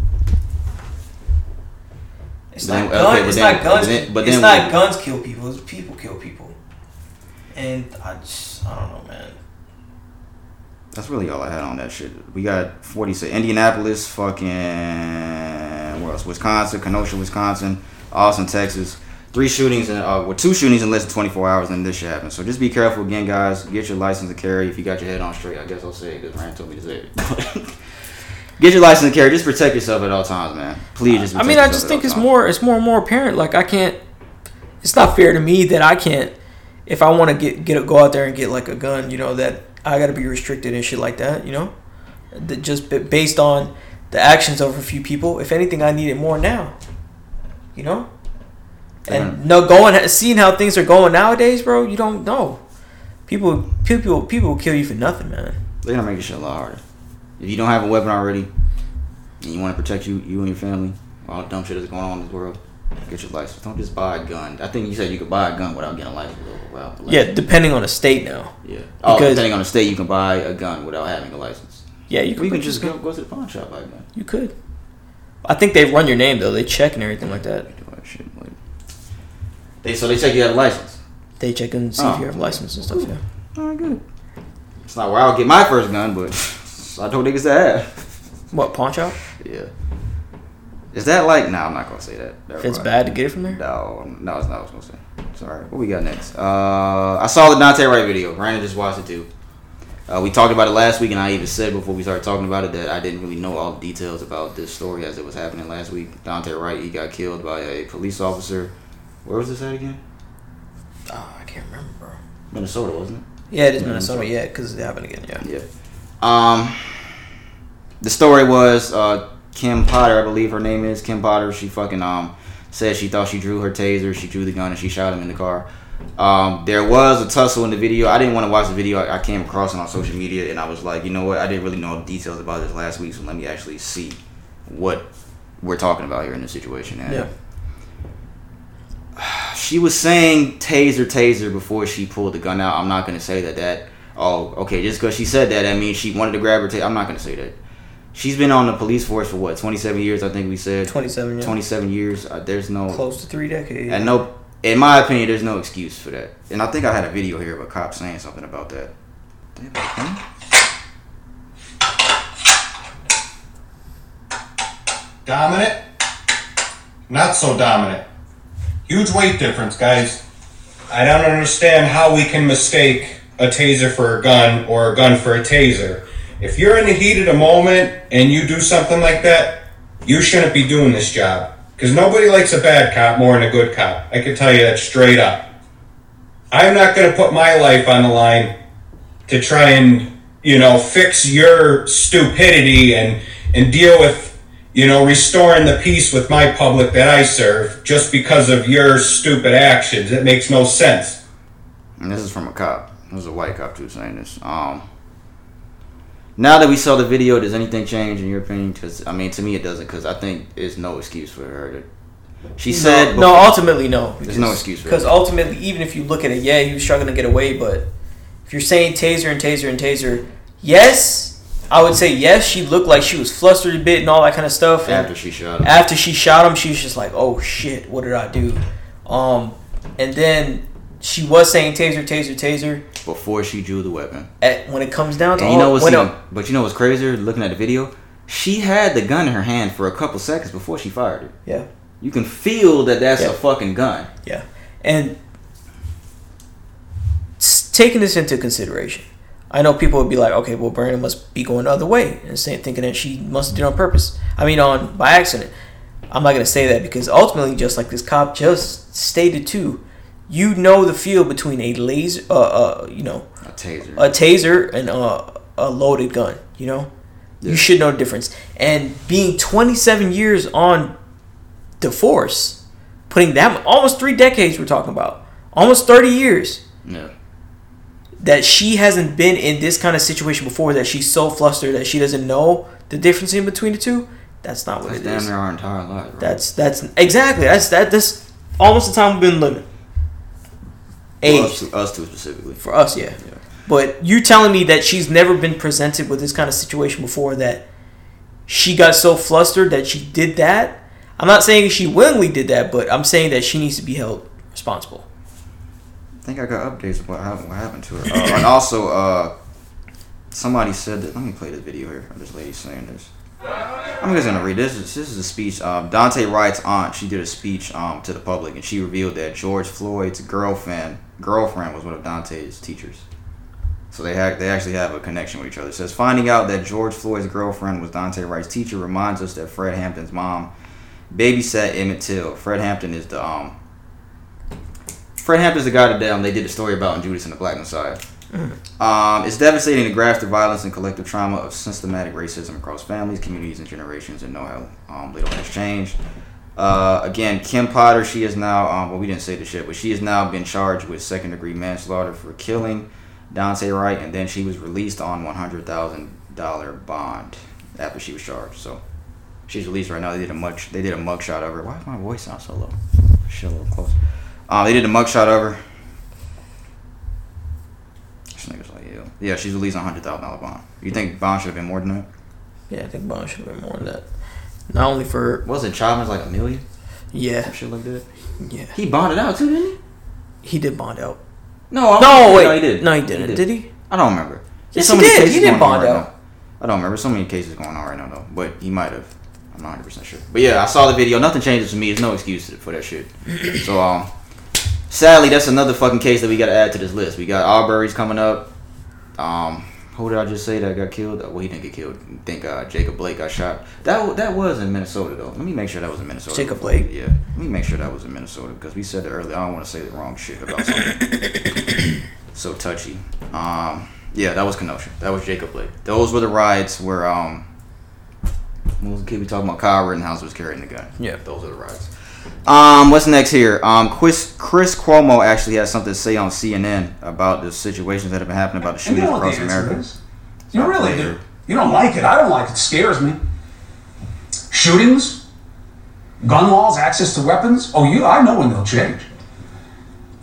It's not guns kill people. It's people kill people. And I don't know, man. That's really all I had on that shit. We got 46. Indianapolis, fucking, where else? Wisconsin, Kenosha, Wisconsin, Austin, Texas. 2 shootings in less than 24 hours, and this shit happened. So just be careful again, guys. Get your license to carry. If you got your head on straight, I guess I'll say it because Rand told me to say it. Get your license to carry. Just protect yourself at all times, man. Please, just. I just think it's more and more apparent. Like I can't. It's not fair to me that I can't. If I want to go out there and get like a gun, you know that I got to be restricted and shit like that. You know, that just based on the actions of a few people. If anything, I need it more now. You know. And seeing how things are going nowadays, bro, you don't know. People will kill you for nothing, man. They're gonna make this shit a lot harder. If you don't have a weapon already, and you want to protect you and your family, all the dumb shit that's going on in this world, get your license. Don't just buy a gun. I think you said you could buy a gun without getting a license. Yeah, depending on the state now. Yeah. Oh, depending on the state, you can buy a gun without having a license. Yeah, you can just go to the pawn shop buy a gun. You could. I think they run your name though. They check and everything like that. They check you have a license. They check and see if you have a license and stuff, cool. Yeah. All right, good. It's not where I'll get my first gun, but I told niggas to have. What, pawn shop? Yeah. Is that like... Nah, I'm not going to say that. If it's bad to get it from there? No, it's not what I was going to say. Sorry. What we got next? I saw the Dante Wright video. Brandon just watched it, too. We talked about it last week, and I even said before we started talking about it that I didn't really know all the details about this story as it was happening last week. Dante Wright, he got killed by a police officer. Where was this at again? Oh, I can't remember, bro. Minnesota, wasn't it? Yeah, it is Minnesota. Yeah, because it happened again, yeah. The story was Kim Potter, I believe her name is. Kim Potter, she fucking said she thought she drew her taser. She drew the gun and she shot him in the car. There was a tussle in the video. I didn't want to watch the video. I came across it on social media, and I was like, you know what? I didn't really know details about this last week, so let me actually see what we're talking about here in this situation. And yeah. She was saying taser before she pulled the gun out. I'm not going to say that. Oh, okay. Just because she said that means she wanted to grab her taser. I'm not going to say that. She's been on the police force for what? 27 years, I think we said. 27 years. 27 years. There's no... Close to 3 decades. And no... In my opinion, there's no excuse for that. And I think I had a video here of a cop saying something about that. Dominant? Not so dominant. Huge weight difference, guys. I don't understand how we can mistake a taser for a gun or a gun for a taser. If you're in the heat of the moment and you do something like that, you shouldn't be doing this job. Because nobody likes a bad cop more than a good cop. I can tell you that straight up. I'm not going to put my life on the line to try and, you know, fix your stupidity and deal with, you know, restoring the peace with my public that I serve just because of your stupid actions. It makes no sense. And this is from a cop. This is a white cop too saying this. Now that we saw the video, does anything change in your opinion? Because, I mean, to me it doesn't, because I think there's no excuse for her to... She said... No, ultimately no. There's no excuse for her. Because ultimately, even if you look at it, yeah, he was struggling to get away, but if you're saying taser and taser and taser, yes, I would say yes, she looked like she was flustered a bit and all that kind of stuff. After she shot him. After she shot him, she was just like, oh shit, what did I do? And then... She was saying taser, taser, taser before she drew the weapon. When it comes down to, but you know what's crazier? Looking at the video, she had the gun in her hand for a couple seconds before she fired it. Yeah, you can feel that that's a fucking gun. Yeah, and taking this into consideration, I know people would be like, "Okay, well, Brandon must be going the other way," and thinking that she must have did it on purpose. I mean, on by accident. I'm not gonna say that because ultimately, just like this cop just stated too. You know the field between a laser, a taser, and a loaded gun. You know, you should know the difference. And being 27 years on the force, putting that almost 3 decades we're talking about, almost 30 years. Yeah. That she hasn't been in this kind of situation before. That she's so flustered that she doesn't know the difference in between the two. That's not what it is. That's damn near our entire life. Right? That's exactly that's almost the time we've been living. Us too specifically. For us, yeah. But you're telling me that she's never been presented with this kind of situation before, that she got so flustered that she did that? I'm not saying she willingly did that, but I'm saying that she needs to be held responsible. I think I got updates about what happened to her. And also, somebody said that... Let me play the video here of this lady saying this. I'm just going to read this. This is a speech. Dante Wright's aunt, she did a speech to the public, and she revealed that George Floyd's girlfriend was one of Dante's teachers. So they actually have a connection with each other. It says, finding out that George Floyd's girlfriend was Dante Wright's teacher reminds us that Fred Hampton's mom babysat Emmett Till. Fred Hampton is the guy that they did a story about in Judas and the Black Messiah. It's devastating to grasp the violence and collective trauma of systematic racism across families, communities, and generations, and know how little has changed. Again, Kim Potter, she is now, we didn't say the shit, but she has now been charged with second-degree manslaughter for killing Dante Wright, and then she was released on $100,000 bond after she was charged. So she's released right now. They did a mugshot of her. Why does my voice sound so low? Shit, a little close. They did a mugshot of her. Yeah, she's released on $100,000 bond. You think bond should have been more than that? Yeah, I think bond should have been more than that. Not only for... Wasn't Childman's like $1 million? Yeah. Some shit like that? Yeah. He bonded out too, didn't he? He did bond out. No, he did. No, he didn't. Did he? I don't remember. Yes, he did. He did bond out. I don't remember. So many cases going on right now, though. But he might have. I'm not 100% sure. But yeah, I saw the video. Nothing changes for me. There's no excuse for that shit. So, sadly, that's another fucking case that we got to add to this list. We got Arbery's coming up. Who did I just say that got killed? Well, he didn't get killed. I think Jacob Blake got shot. That was in Minnesota, though. Let me make sure that was in Minnesota. Jacob Blake? Yeah. Let me make sure that was in Minnesota, because we said that earlier. I don't want to say the wrong shit about something. So touchy. Yeah, that was Kenosha. That was Jacob Blake. Those were the riots where, what was the kid we talking about? Kyle Rittenhouse was carrying the gun. Yeah. Those are the riots. What's next here? Chris Cuomo actually has something to say on CNN about the situations that have been happening about the shootings across America. You really do. You don't like it. I don't like it. It scares me. Shootings, gun laws, access to weapons. I know when they'll change.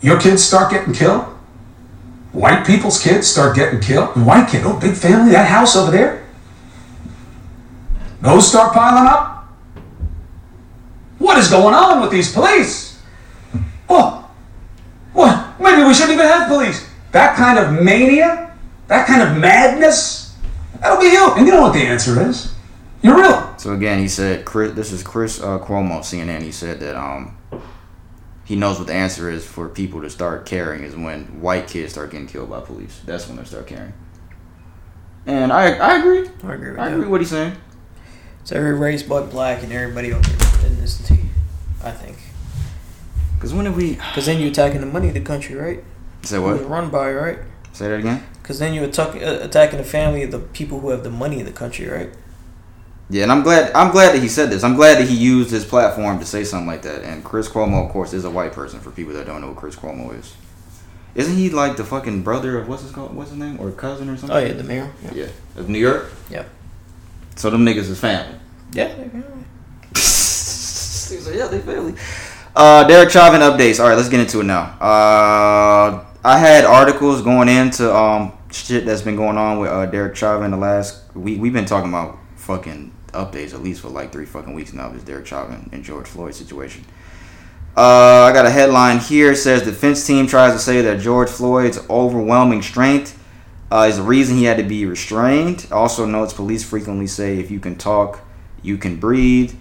Your kids start getting killed. White people's kids start getting killed. The white kid, big family, that house over there. Those start piling up. What is going on with these police? What? Maybe we shouldn't even have police. That kind of mania, that kind of madness, that'll be you. And you know what the answer is. You're real. So again, he said, this is Chris Cuomo, CNN. He said that he knows what the answer is for people to start caring is when white kids start getting killed by police. That's when they start caring. And I agree. I agree with what he's saying. It's every race but black and everybody else. I think. Because then you're attacking the money of the country, right? Say what? It was run by, right? Say that again? Because then you're attacking the family of the people who have the money in the country, right? Yeah, and I'm glad that he said this. I'm glad that he used his platform to say something like that. And Chris Cuomo, of course, is a white person. For people that don't know what Chris Cuomo is, isn't he like the fucking brother of what's his name or cousin or something? Oh yeah, the mayor. Yeah, of New York. Yeah. So them niggas is family. Yeah, they're family. Like, yeah, they family. Derek Chauvin updates. All right, let's get into it now. I had articles going into shit that's been going on with Derek Chauvin the last week. We've been talking about fucking updates at least for like 3 fucking weeks now of this Derek Chauvin and George Floyd situation. I got a headline here. It says defense team tries to say that George Floyd's overwhelming strength is the reason he had to be restrained. Also notes police frequently say if you can talk, you can breathe.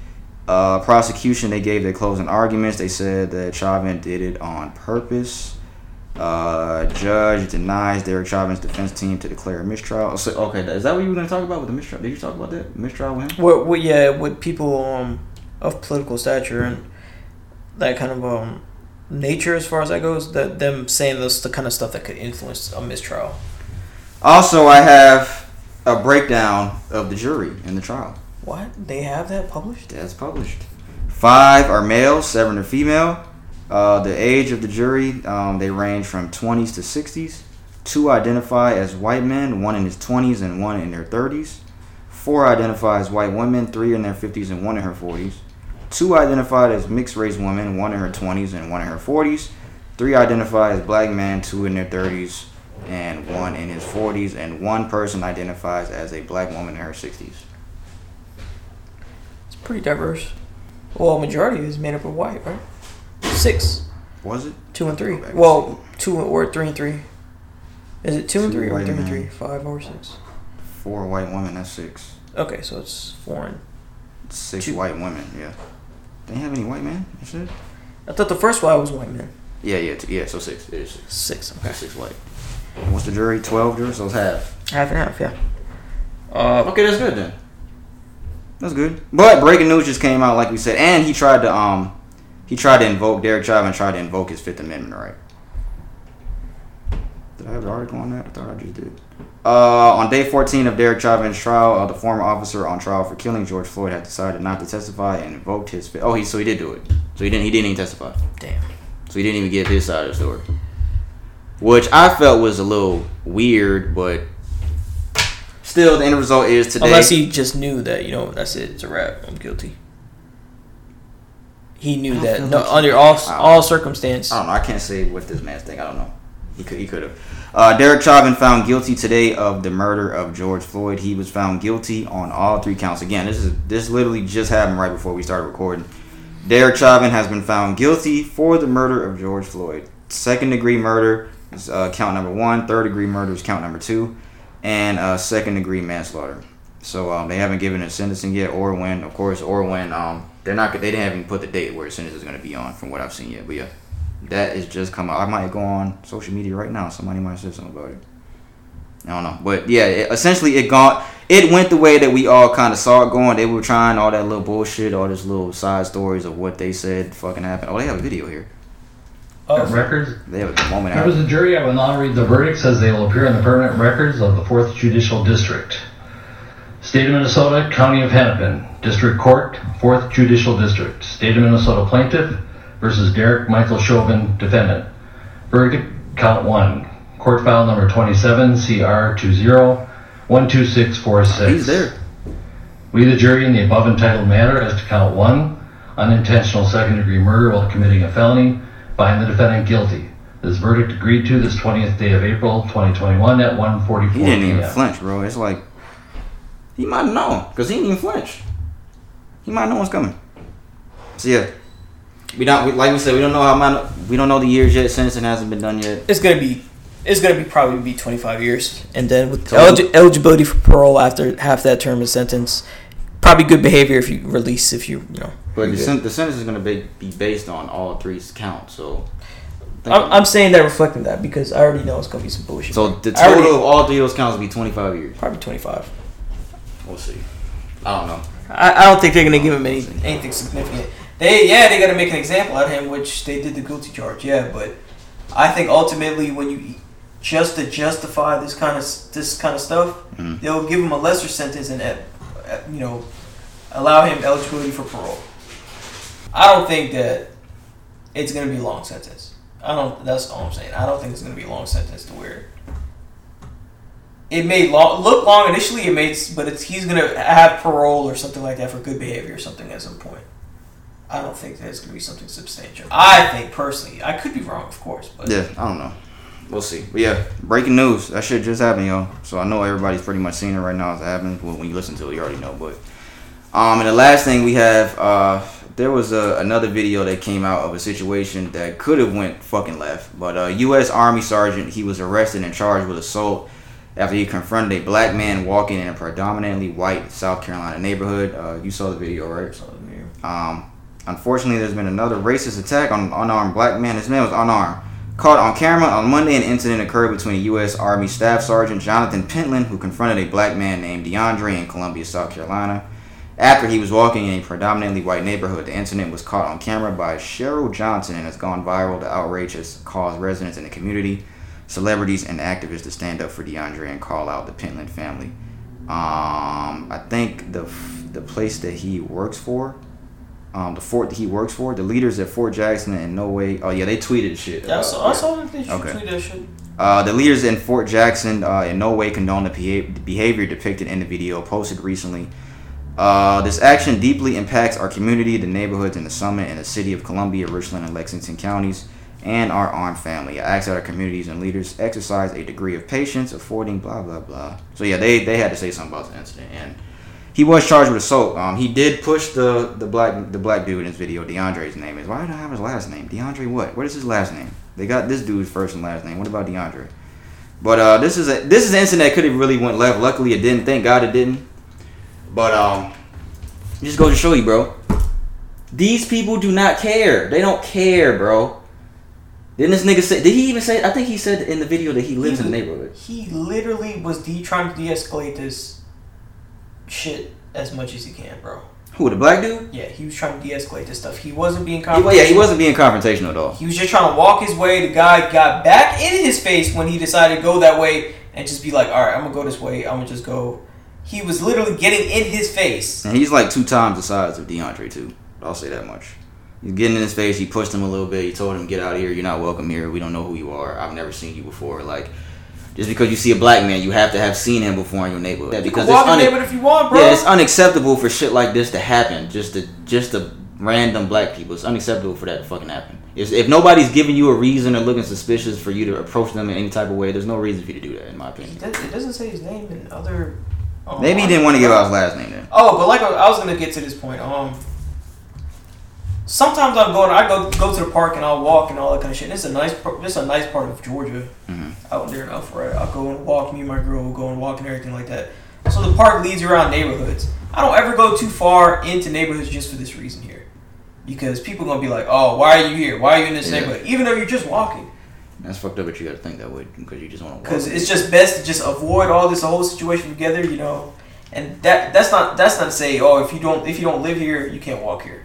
Prosecution, they gave their closing arguments. They said that Chauvin did it on purpose. Judge denies Derek Chauvin's defense team to declare a mistrial. So, okay, is that what you were going to talk about with the mistrial? Did you talk about that? Mistrial win? Well, yeah, with people of political stature and that kind of nature as far as that goes, that them saying that's the kind of stuff that could influence a mistrial. Also, I have a breakdown of the jury in the trial. What? They have that published? That's published. 5 are male, 7 are female. The age of the jury, they range from 20s to 60s. 2 identify as white men, 1 in his 20s and 1 in their 30s. 4 identify as white women, 3 in their 50s and 1 in her 40s. 2 identified as mixed-race women, 1 in her 20s and 1 in her 40s. 3 identify as black man, 2 in their 30s and 1 in his 40s. And 1 person identifies as a black woman in her 60s. It's pretty diverse. Well, a majority is made up of white, right? 6. Was it? 2 and 3. Well, 2 or 3 and 3. Is it 2 and 3 or 3 and 3? 5 or 6. 4 white women, that's 6. Okay, so it's 4 and 6 2. White women, yeah. They didn't have any white men? That's it? I thought the first one was white men. Yeah, so 6. It is 6. 6, okay. 6 white. And what's the jury? 12 jurors, so it's half. Half and half, yeah. Okay, that's good then. That's good. But breaking news just came out, like we said, and he tried to Derek Chauvin tried to invoke his Fifth Amendment right. Did I have an article on that? I thought I just did. On day 14 of Derek Chauvin's trial, the former officer on trial for killing George Floyd had decided not to testify and invoked his Fifth. Oh, he did do it. So he didn't even testify. Damn. So he didn't even give his side of the story, which I felt was a little weird, but still the end result is today. Unless he just knew that that's it. It's a wrap. I'm guilty. He knew that. No, like under all circumstances. I don't know. I can't say what this man's think. I don't know. He could have. Derek Chauvin found guilty today of the murder of George Floyd. He was found guilty on all 3 counts. Again, this literally just happened right before we started recording. Derek Chauvin has been found guilty for the murder of George Floyd. Second degree murder is count number 1. Third degree murder is count number 2, and second degree manslaughter. So they haven't given a sentencing yet, or when. They didn't even put the date where the sentence is going to be on, from what I've seen yet. But yeah, that is just come out. I might go on social media right now. Somebody might say something about it. I don't know, but yeah, essentially it went the way that we all kind of saw it going. They were trying all that little bullshit, all this little side stories of what they said fucking happened. Oh, they have a video here. Records. They have a moment. Members of the jury, I will now read the verdict. Says they will appear in the permanent records of the 4th Judicial District. State of Minnesota, County of Hennepin, District Court, 4th Judicial District, State of Minnesota Plaintiff versus Derek Michael Chauvin, Defendant. Verdict, Count 1, Court File Number 27, CR 20-12646. He's there. We, the jury, in the above entitled matter as to Count 1, unintentional second-degree murder while committing a felony, find the defendant guilty. This verdict agreed to this 20th day of April, 2021 at 1:44 p.m. He didn't even flinch, bro. It's like... He might know, because he didn't even flinch. He might know what's coming. So yeah, we don't know the years yet. Sentencing hasn't been done yet. It's gonna be probably 25 years, and then with eligibility for parole after half that term is sentence. Probably good behavior if you release But the sentence is gonna be based on all 3 counts. So I'm saying that reflecting that because I already know it's gonna be some bullshit. So the total of all 3 of those counts will be 25 years. Probably 25. We'll see. I don't know. I don't think they're going to give him anything significant. They got to make an example out of him, which they did the guilty charge. Yeah, but I think ultimately when you just to justify this kind of stuff, mm-hmm. they'll give him a lesser sentence and allow him eligibility for parole. I don't think that it's going to be a long sentence. That's all I'm saying. I don't think it's going to be a long sentence to where it may look long initially. He's going to have parole or something like that for good behavior or something at some point. I don't think that it's going to be something substantial. I think personally, I could be wrong, of course, but yeah, I don't know. We'll see. But yeah, breaking news. That shit just happened, yo. So I know everybody's pretty much seeing it right now as it happens. Well, when you listen to it, you already know. But and the last thing we have, there was another video that came out of a situation that could have went fucking left. But a U.S. Army sergeant, he was arrested and charged with assault after he confronted a black man walking in a predominantly white South Carolina neighborhood. You saw the video, right? I saw the video. Unfortunately, there's been another racist attack on an unarmed black man. This man was unarmed. Caught on camera on Monday, an incident occurred between a U.S. Army Staff Sergeant Jonathan Pentland, who confronted a black man named DeAndre in Columbia, South Carolina, after he was walking in a predominantly white neighborhood. The incident was caught on camera by Cheryl Johnson and has gone viral. The outrage has caused residents in the community, celebrities, and activists to stand up for DeAndre and call out the Pentland family. I think the place that he works for, the fort that he works for, the leaders at Fort Jackson in no way. Oh yeah, they tweeted shit. Yeah, I saw that they tweeted that shit. The leaders in Fort Jackson in no way condone the behavior depicted in the video posted recently. This action deeply impacts our community, the neighborhoods in the Summit, and the city of Columbia, Richland, and Lexington counties, and our armed family. I ask that our communities and leaders exercise a degree of patience, affording blah blah blah. So yeah, they had to say something about the incident. And he was charged with assault. He did push the black dude in his video. DeAndre's name is. Why did I have his last name? DeAndre what? What is his last name? They got this dude's first and last name. What about DeAndre? But this is an incident that could have really went left. Luckily, it didn't. Thank God it didn't. But just goes to show you, bro. These people do not care. They don't care, bro. Didn't this nigga say? Did he even say? I think he said in the video that he lives in the neighborhood. He literally was trying to de-escalate this shit as much as he can, bro. Who, the black dude? Yeah, he was trying to de-escalate this stuff. He wasn't being confrontational. Yeah, he wasn't being confrontational at all. He was just trying to walk his way. The guy got back in his face when he decided to go that way and just be like, all right, I'm going to go this way. I'm going to just go. He was literally getting in his face. And he's like 2 times the size of DeAndre, too. I'll say that much. He's getting in his face. He pushed him a little bit. He told him, get out of here. You're not welcome here. We don't know who you are. I've never seen you before. Like, just because you see a black man, you have to have seen him before in your neighborhood. Yeah, because you can walk in your neighborhood if you want, bro. Yeah, it's unacceptable for shit like this to happen. Just the random black people. It's unacceptable for that to fucking happen. If nobody's giving you a reason or looking suspicious for you to approach them in any type of way, there's no reason for you to do that, in my opinion. It doesn't say his name and other. Maybe he didn't want to give out his last name then. Oh, but like I was gonna get to this point. Sometimes I go to the park and I'll walk and all that kind of shit. This is a nice part of Georgia, mm-hmm. out there in Alpharetta. I'll go and walk. Me and my girl will go and walk and everything like that. So the park leads around neighborhoods. I don't ever go too far into neighborhoods just for this reason here, because people are gonna be like, "Oh, why are you here? Why are you in this neighborhood?" Even though you're just walking. That's fucked up, but you gotta think that way because you just want to walk. Because it's just best to just avoid all this whole situation together, you know. And that's not to say, oh, if you don't live here, you can't walk here.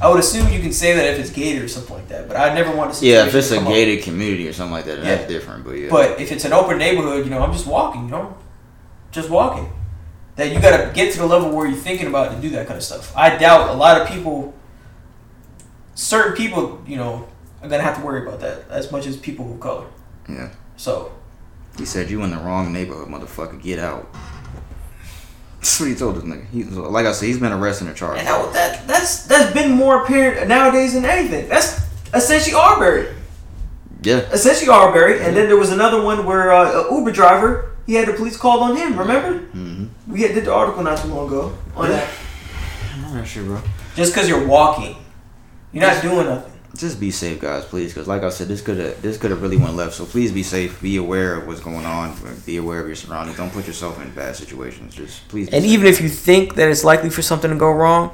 I would assume you can say that if it's gated or something like that, but I never want to see. Yeah, if it's a gated community or something like that, that's different. But yeah. But if it's an open neighborhood, you know, I'm just walking. You know, just walking. That you gotta get to the level where you're thinking about it and do that kind of stuff. I doubt a lot of people, certain people, you know, are gonna have to worry about that as much as people of color. Yeah. So. He said, "You in the wrong neighborhood, motherfucker. Get out." That's what he told this nigga. Like I said, he's been arrested and charged. And that's been more apparent nowadays than anything. That's essentially Arbery. Yeah. Essentially Arbery. And then there was another one where an Uber driver, he had the police called on him, remember? Mm-hmm. We did the article not too long ago on that. I'm not sure, bro. Just because you're walking. You're not doing nothing. Just be safe, guys, please. Because like I said, this could have really went left. So please be safe. Be aware of what's going on. Be aware of your surroundings. Don't put yourself in bad situations. Just please. Be safe. Even if you think that it's likely for something to go wrong,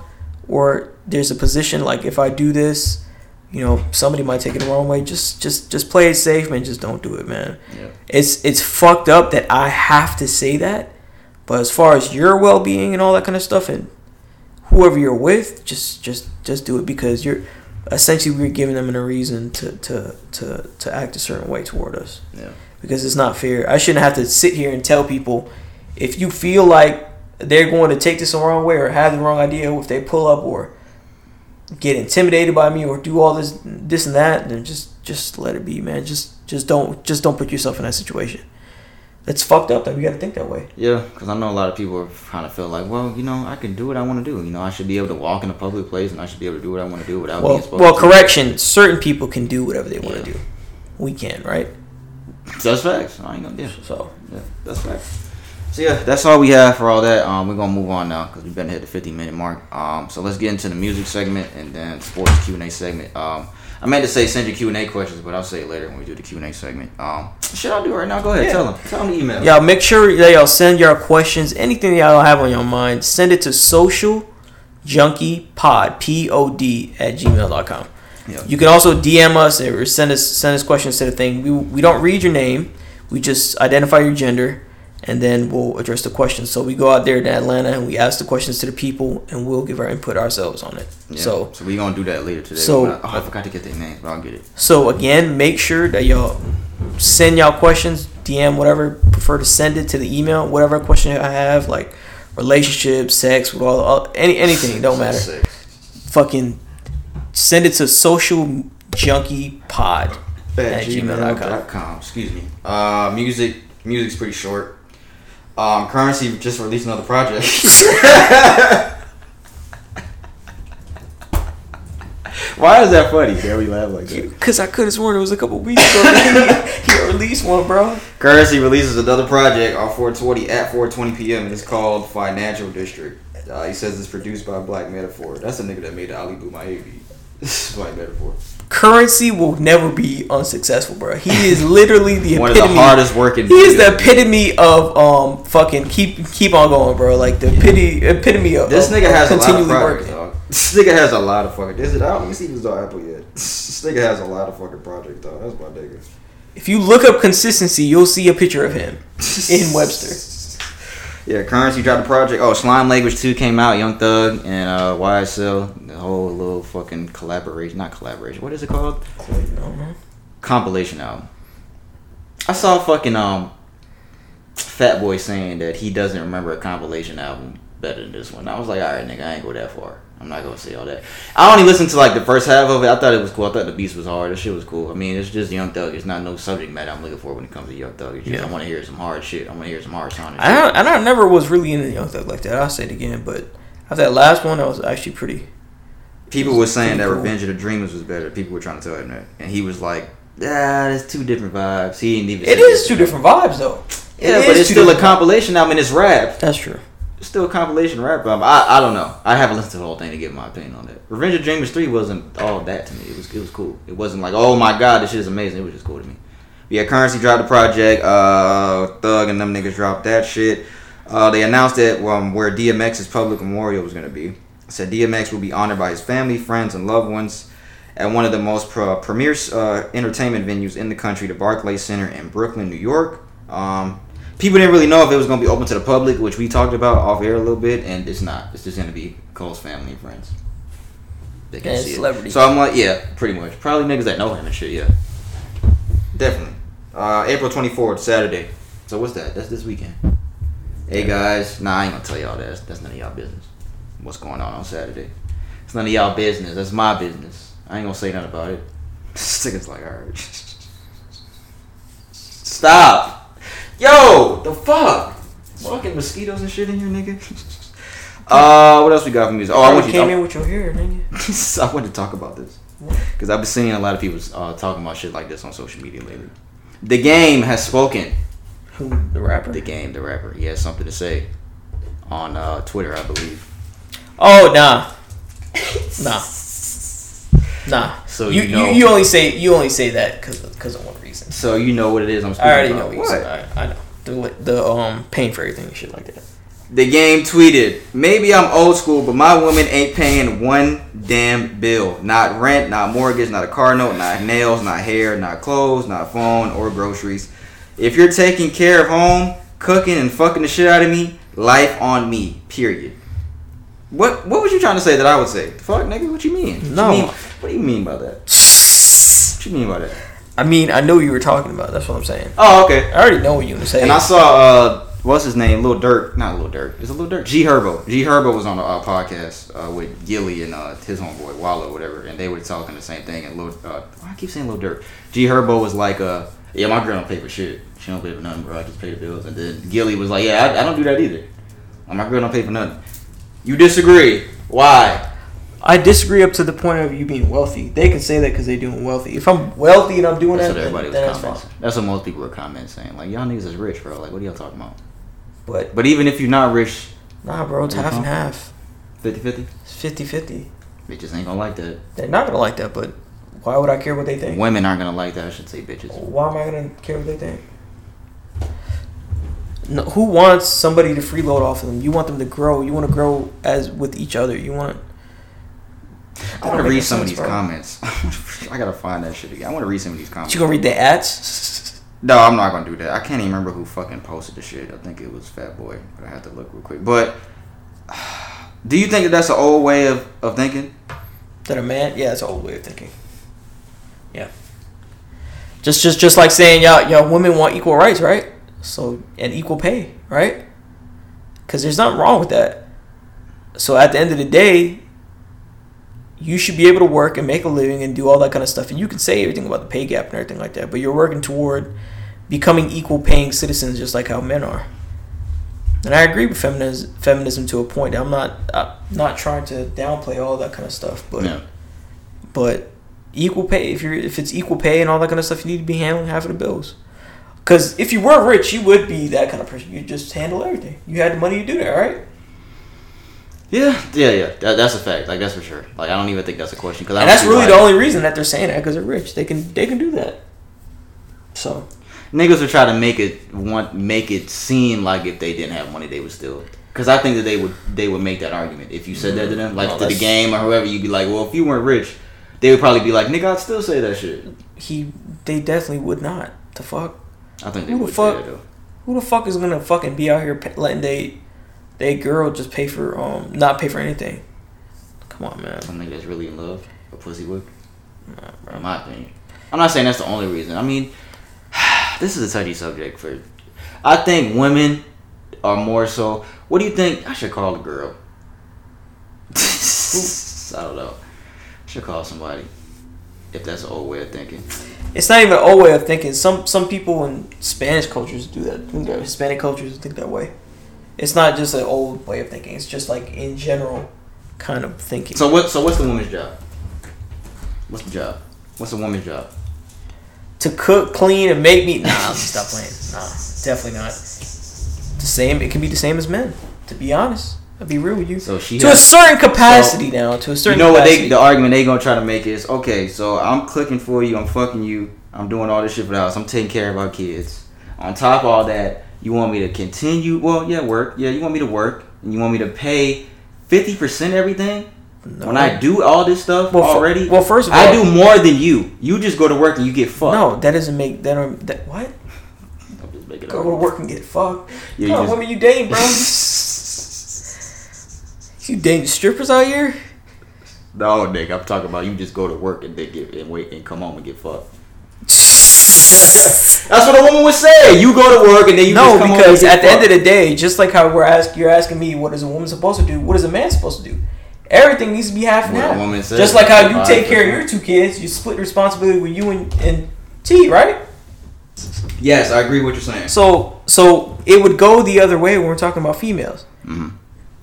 or there's a position like if I do this, you know, somebody might take it the wrong way. Just play it safe, man. Just don't do it, man. Yeah. It's fucked up that I have to say that, but as far as your well-being and all that kind of stuff, and whoever you're with, just do it because you're. Essentially, we're giving them a reason to act a certain way toward us. Yeah. because it's not fair. I shouldn't have to sit here and tell people, if you feel like they're going to take this the wrong way or have the wrong idea, if they pull up or get intimidated by me or do all this and that, then just let it be, man. Just don't put yourself in that situation. It's fucked up that we got to think that way. Yeah, because I know a lot of people are trying to feel like, well, you know, I can do what I want to do. You know, I should be able to walk in a public place and I should be able to do what I want to do without being spoken to. Well, correction. Certain people can do whatever they want to do. We can, right? That's facts. I ain't gonna do it. So, yeah, that's facts. So, yeah, that's all we have for all that. We're going to move on now because we've been hit the 50-minute mark. So let's get into the music segment and then sports Q&A segment. I meant to say send your Q&A questions, but I'll say it later when we do the Q&A segment. Should I do it right now? Go ahead. Yeah. Tell them the email. Y'all make sure that y'all send your questions. Anything y'all have on your mind, send it to socialjunkiepod, P-O-D, at gmail.com. Yeah. You can also DM us or send us questions to the thing. We don't read your name. We just identify your gender. And then we'll address the questions. So we go out there to Atlanta and we ask the questions to the people, and we'll give our input ourselves on it. Yeah. So we're going to do that later today. I forgot to get their names, but I'll get it. So, again, make sure that y'all send y'all questions, DM, whatever, prefer to send it to the email, whatever question I have, like relationship, sex, anything, don't matter. Fucking send it to socialjunkiepod at gmail.com. Excuse me. Music's pretty short. Currency just released another project. Why is that funny? Can we laugh like that? Because I could have sworn it was a couple weeks ago. He released one, bro. Currency releases another project on 420 at 4:20 p.m. and it's called Financial District. He says it's produced by Black Metaphor. That's a nigga that made the Ali Boo My AB. Black Metaphor. Currency will never be unsuccessful, bro. He is literally the one epitome. One of the hardest working. He is the epitome of fucking keep on going, bro. Like the epitome of this nigga has continually a lot of working. This nigga has a lot of fucking. Is it out? Let me see if it's on Apple yet. This nigga has a lot of fucking projects, though. That's my nigga. If you look up consistency, you'll see a picture of him in Webster. Yeah, Currency dropped a project. Oh, Slime Language 2 came out. Young Thug and YSL. The whole little fucking collaboration. Not collaboration. What is it called? Compilation album. I saw fucking Fatboy saying that he doesn't remember a compilation album better than this one. I was like, alright, nigga, I ain't go that far. I'm not going to say all that. I only listened to like the first half of it. I thought it was cool. I thought the beats was hard. That shit was cool. I mean, it's just Young Thug. It's not no subject matter I'm looking for when it comes to Young Thug. It's just, yeah. I want to hear some hard shit. I want to hear some hard sounding shit. I never was really into Young Thug like that. I'll say it again. But after that last one, I was actually pretty... People were saying that cool. Revenge of the Dreamers was better. People were trying to tell him that. And he was like, that's two different vibes. He didn't even... It is two different vibes, though. Yeah, but it's still a compilation album and it's rap. That's true. It's still a compilation rap album. I don't know. I haven't listened to the whole thing to get my opinion on that. Revenge of Dreamers 3 wasn't all that to me. It was cool. It wasn't like, oh my god, this shit is amazing. It was just cool to me. But yeah, Currency dropped the project. Thug and them niggas dropped that shit. They announced that where DMX's public memorial was gonna be. It said DMX will be honored by his family, friends, and loved ones at one of the most premier entertainment venues in the country, the Barclays Center in Brooklyn, New York. People didn't really know if it was going to be open to the public, which we talked about off air a little bit, and it's not. It's just going to be Cole's family and friends. They can see it. So I'm like, yeah, pretty much. Probably niggas that know him and shit, yeah. Definitely. April 24th, Saturday. So what's that? That's this weekend. Hey, guys. Nah, I ain't going to tell y'all that. That's none of y'all business. What's going on Saturday? It's none of y'all business. That's my business. I ain't going to say nothing about it. This nigga's like, all right. Stop. Yo, the fuck? Fucking mosquitoes and shit in here, nigga. What else we got for music? Oh, I came in with your hair, nigga. I wanted to talk about this because I've been seeing a lot of people talking about shit like this on social media lately. The Game has spoken. Who? The rapper. The Game, the rapper. He has something to say on Twitter, I believe. Oh nah. So you only say that because of one. So you know what it is I'm speaking about. I know. The paying for everything and shit like that. The Game tweeted, maybe I'm old school, but my woman ain't paying one damn bill. Not rent, not mortgage, not a car note, not nails, not hair, not clothes, not phone or groceries. If you're taking care of home, cooking and fucking the shit out of me, life on me, period. What was you trying to say that I would say? Fuck, nigga, what you mean? What do you mean by that? I mean, I know what you were talking about. That's what I'm saying. Oh, okay. I already know what you were saying. And I saw, what's his name? Lil Durk. Not Lil Durk. Is it Lil Durk? G Herbo. G Herbo was on a podcast with Gilly and his homeboy, Wallow, whatever, and they were talking the same thing. And I keep saying Lil Durk. G Herbo was like, yeah, my girl don't pay for shit. She don't pay for nothing, bro. I just pay the bills. And then Gilly was like, yeah, I don't do that either. My girl don't pay for nothing. You disagree. Why? I disagree up to the point of you being wealthy. They can say that because they're doing wealthy. If I'm wealthy and I'm doing that, that's what most people were commenting saying. Like, y'all niggas is rich, bro. Like, what are y'all talking about? But even if you're not rich. Nah, bro. It's half and half. 50-50? 50-50. Bitches ain't gonna like that. They're not gonna like that, but why would I care what they think? Women aren't gonna like that. I should say bitches. Why am I gonna care what they think? No, who wants somebody to freeload off of them? You want them to grow. You want to grow as with each other. You want... I want to read some of these comments. I gotta find that shit again. I want to read some of these comments. You gonna read the ads? No, I'm not gonna do that. I can't even remember who fucking posted the shit. I think it was Fat Boy, but I have to look real quick. But do you think that that's an old way of thinking? That a man? Yeah, it's an old way of thinking. Yeah. Just like saying y'all women want equal rights, right? So and equal pay, right? Because there's nothing wrong with that. So at the end of the day, you should be able to work and make a living and do all that kind of stuff. And you can say everything about the pay gap and everything like that, but you're working toward becoming equal paying citizens just like how men are. And I agree with feminism to a point. I'm not trying to downplay all that kind of stuff, but no. But equal pay, if it's equal pay and all that kind of stuff, you need to be handling half of the bills. Because if you were rich, you would be that kind of person. You just handle everything. You had the money to do that, right? Yeah. That's a fact. Like, that's for sure. Like, I don't even think that's a question. Cause that's really the only reason that they're saying that, because they're rich. They can do that. So niggas will try to make it seem like if they didn't have money, they would still. Because I think that they would make that argument if you said that to them, like to the game or whoever. You'd be like, well, if you weren't rich, they would probably be like, nigga, I'd still say that shit. They definitely would not. The fuck. I think they would say that though. Who the fuck is gonna fucking be out here letting they girl just pay for not pay for anything? Come on, man. Something that's really in love, a pussy whip. Nah, bro. In my opinion, I'm not saying that's the only reason. I mean, this is a touchy subject for. I think women are more so. What do you think? I should call a girl. I don't know. I should call somebody. If that's an old way of thinking. It's not even an old way of thinking. Some people in Spanish cultures do that. Hispanic cultures think that way. It's not just an old way of thinking. It's just like in general kind of thinking. So what's the woman's job? What's the job? What's a woman's job? To cook, clean, and make meat. Nah, stop playing. Nah, definitely not. The same. It can be the same as men. To be honest, I'll be real with you. So she to a certain capacity. The argument they gonna try to make is okay. So I'm cooking for you. I'm fucking you. I'm doing all this shit for the house. I'm taking care of our kids. On top of all that. You want me to continue? Well, yeah, work. Yeah, you want me to work, and you want me to pay 50% everything when I do all this stuff already. Well, first of all, I do more than you. You just go to work and you get fucked. No, that doesn't make that. That what? I'm just making go to work and get fucked. Yeah, come on, woman, you dating, bro? You dating strippers out here? No, nigga, I'm talking about you. Just go to work and then get and wait and come home and get fucked. That's what a woman would say. You go to work and then you just come home. No, because at the end of the day, just like how you're asking me, what is a woman supposed to do? What is a man supposed to do? Everything needs to be half and half. Just like how you take care of your two kids, you split responsibility with you and T, right? Yes, I agree with what you're saying. So it would go the other way when we're talking about females. Mm-hmm.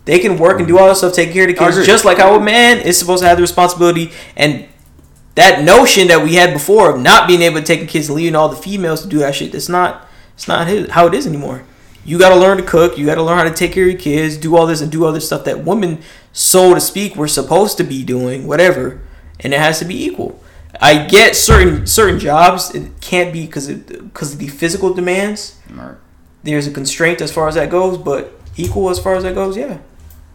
They can work and do all this stuff, take care of the kids, just like how a man is supposed to have the responsibility and. That notion that we had before of not being able to take the kids and leaving all the females to do that shit, it's not how it is anymore. You got to learn to cook. You got to learn how to take care of your kids, do all this and do other stuff that women, so to speak, were supposed to be doing, whatever, and it has to be equal. I get certain jobs, it can't be because of the physical demands. Right. There's a constraint as far as that goes, but equal as far as that goes, yeah,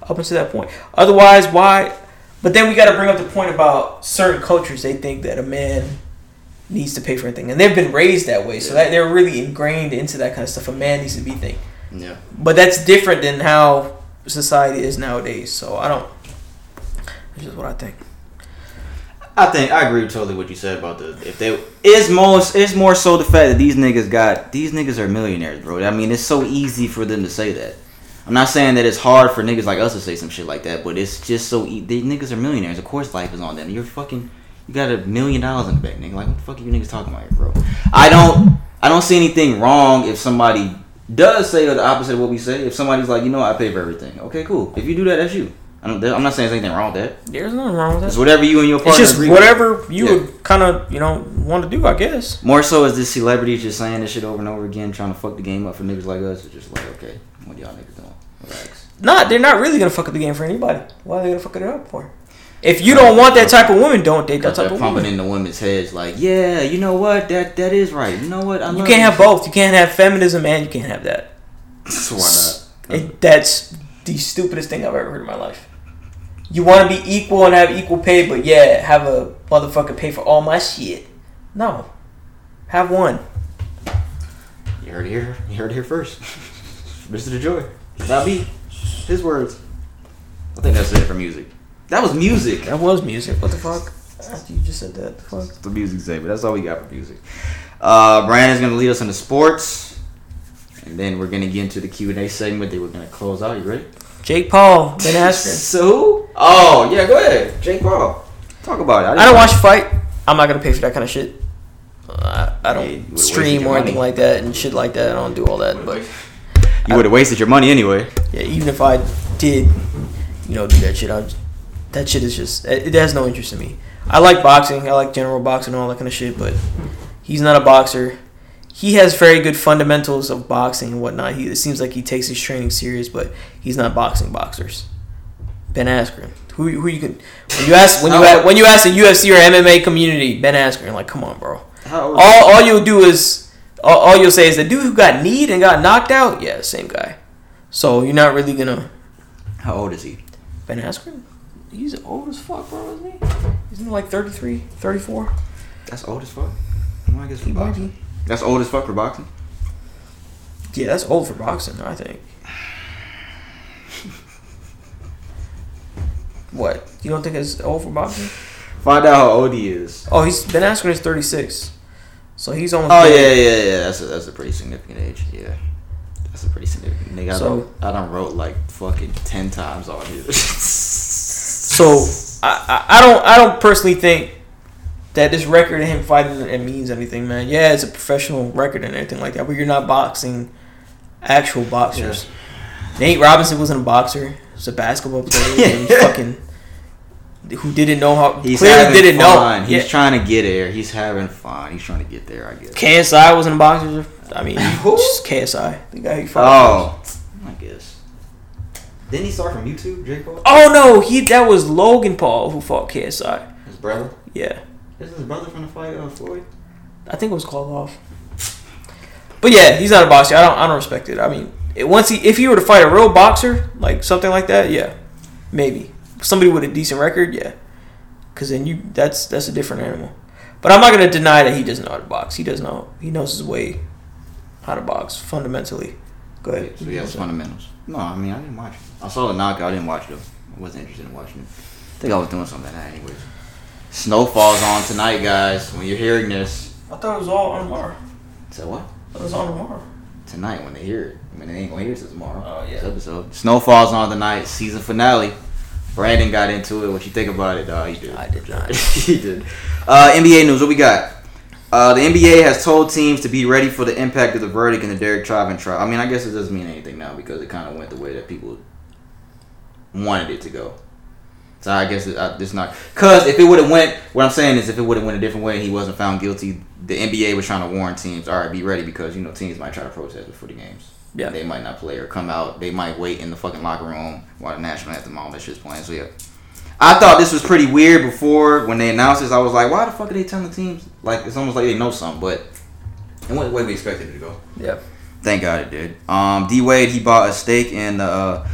up until that point. Otherwise, why... But then we got to bring up the point about certain cultures. They think that a man needs to pay for anything, and they've been raised that way, so that they're really ingrained into that kind of stuff. A man needs to be thing. Yeah. But that's different than how society is nowadays. So I don't. That's just what I think. I think I agree totally what you said about the if they it's more so the fact that these niggas are millionaires, bro. I mean, it's so easy for them to say that. I'm not saying that it's hard for niggas like us to say some shit like that, but it's just so these niggas are millionaires. Of course, life is on them. You got $1 million in the bank, nigga. Like, what the fuck are you niggas talking about here, bro? I don't see anything wrong if somebody does say the opposite of what we say. If somebody's like, you know, I pay for everything. Okay, cool. If you do that, that's you. I'm not saying there's anything wrong with that. There's nothing wrong with that. It's whatever you and your partner agree with. It's just whatever you would kind of, want to do, I guess. More so is this celebrity just saying this shit over and over again, trying to fuck the game up for niggas like us. It's just like, okay, what y'all niggas doing? Relax. They're not really going to fuck up the game for anybody. Why are they going to fuck it up for? If you don't want that type of woman, don't date that type of woman. Pumping in the women's heads like, yeah, you know what? That is right. You know what? You can't have both. You can't have feminism and you can't have that. Why not? That's the stupidest thing I've ever heard in my life. You want to be equal and have equal pay, but yeah, have a motherfucker pay for all my shit. No. Have one. You heard it here first. Mr. DeJoy. That'll be his words. I think that's it for music. That was music. That was music. What the fuck? You just said that. The fuck? The music saver. That's all we got for music. Brandon's going to lead us into sports. And then we're going to get into the Q&A segment that we're going to close out. You ready? Jake Paul, Ben Askren. So? Oh, yeah, go ahead. Jake Paul. Talk about it. I don't watch the fight. I'm not going to pay for that kind of shit. I don't stream or anything like that and shit like that. I don't do all that. But you would have wasted your money anyway. Yeah, even if I did, do that shit, that shit is just... It has no interest in me. I like boxing. I like general boxing and all that kind of shit, but he's not a boxer. He has very good fundamentals of boxing and whatnot. It seems like he takes his training serious, but he's not boxers. Ben Askren, who you can when you ask the UFC or MMA community, Ben Askren, like, come on, bro. All you'll say is the dude who got kneed and got knocked out, yeah, same guy. So you're not really gonna. How old is he? Ben Askren, he's old as fuck, bro, isn't he? Isn't he like 33, 34? That's old as fuck. I guess he might be. That's old as fuck for boxing? Yeah, that's old for boxing, I think. What? You don't think it's old for boxing? Find out how old he is. Oh, he's Ben Askren is 36. So he's almost... Oh, 30. Yeah. That's a pretty significant age, yeah. That's a pretty significant... Nigga, so, I done wrote like fucking 10 times on here. So, I don't personally think... that this record of him fighting, it means anything, man. Yeah, it's a professional record and everything like that, but you're not boxing actual boxers. Yeah. Nate Robinson wasn't a boxer. He was a basketball player. And who didn't know how... He's clearly didn't fun. Know. He's trying to get there. He's having fun. He's trying to get there, I guess. KSI wasn't a boxer. I mean, just KSI. The guy he fought. Oh, I guess. Didn't he start from YouTube, Jake Paul? Oh, no. That was Logan Paul who fought KSI. His brother? Yeah. Isn't his brother from the fight, Floyd? I think it was called off. But yeah, he's not a boxer. I don't respect it. I mean, if he were to fight a real boxer, like something like that, yeah, maybe somebody with a decent record, yeah. Because then that's a different animal. But I'm not gonna deny that he doesn't know how to box. He does know. He knows his way how to box fundamentally. Go ahead. So he has fundamentals. No, I mean I didn't watch it. I saw the knockout. I didn't watch it. I wasn't interested in watching it. I think I was doing something like that anyways. Snow falls on tonight, guys, when you're hearing this. I thought it was all on tomorrow. So what? It was on tomorrow. Tonight when they hear it. I mean, they ain't going to hear it till tomorrow. Oh, yeah. This episode. Snow falls on tonight, season finale. Brandon got into it. What you think about it, dog? You did. I did not. He did. NBA news, what we got? The NBA has told teams to be ready for the impact of the verdict in the Derek Chauvin trial. I mean, I guess it doesn't mean anything now because it kind of went the way that people wanted it to go. So I guess it's not. Because if it would have went, what I'm saying is if it would have went a different way and he wasn't found guilty, the NBA was trying to warn teams, all right, be ready because, teams might try to protest before the games. Yeah. They might not play or come out. They might wait in the fucking locker room while the national anthem, all that shit's playing. So, yeah. I thought this was pretty weird before when they announced this. I was like, why the fuck are they telling the teams? Like, it's almost like they know something, but it went the way we expected it to go. Yeah. Thank God it did. D-Wade, he bought a stake in the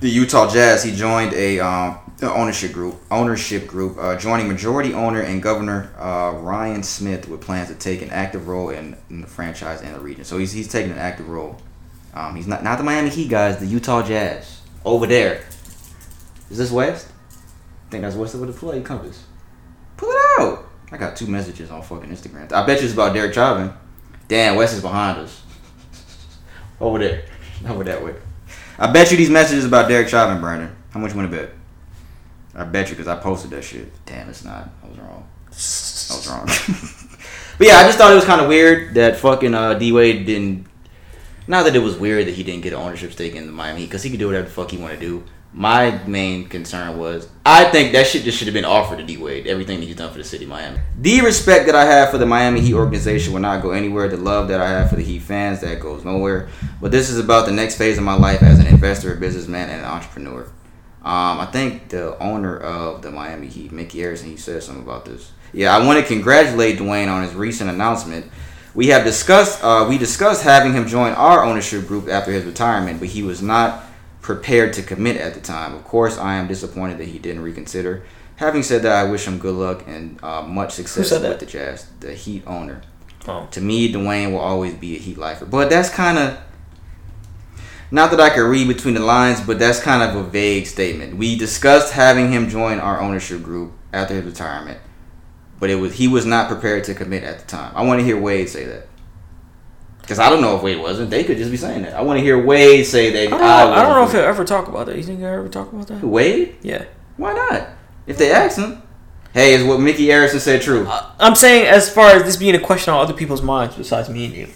Utah Jazz. He joined a... The ownership group, joining majority owner and governor Ryan Smith with plans to take an active role in the franchise and the region. So he's taking an active role. He's not the Miami Heat guys, the Utah Jazz over there. Is this west? I think that's west of the Palladium Compass. I got 2 messages on fucking Instagram. I bet you it's about Derek Chauvin. Damn, Wes is behind us. Over there. Over that way. I bet you these messages about Derek Chauvin, Brandon. How much you want to bet? I bet you because I posted that shit. Damn, it's not. I was wrong. But yeah, I just thought it was kind of weird that fucking D-Wade didn't... Not that it was weird that he didn't get an ownership stake in the Miami because he could do whatever the fuck he want to do. My main concern was, I think that shit just should have been offered to D-Wade, everything that he's done for the city of Miami. The respect that I have for the Miami Heat organization will not go anywhere. The love that I have for the Heat fans, that goes nowhere. But this is about the next phase of my life as an investor, a businessman, and an entrepreneur. I think the owner of the Miami Heat, Mickey Harrison, he said something about this. Yeah, I want to congratulate Dwayne on his recent announcement. We discussed having him join our ownership group after his retirement, but he was not prepared to commit at the time. Of course, I am disappointed that he didn't reconsider. Having said that, I wish him good luck and much success with the Jazz, the Heat owner. Oh. To me, Dwayne will always be a Heat lifer. But that's kind of, not that I can read between the lines, but that's kind of a vague statement. We discussed having him join our ownership group after his retirement, but he was not prepared to commit at the time. I want to hear Wade say that. Because I don't know if Wade wasn't. They could just be saying that. I want to hear Wade say that. I don't know if he'll ever talk about that. You think he'll ever talk about that? Wade? Yeah. Why not? If they ask him. Hey, is what Mickey Harrison said true? I'm saying as far as this being a question on other people's minds besides me and you.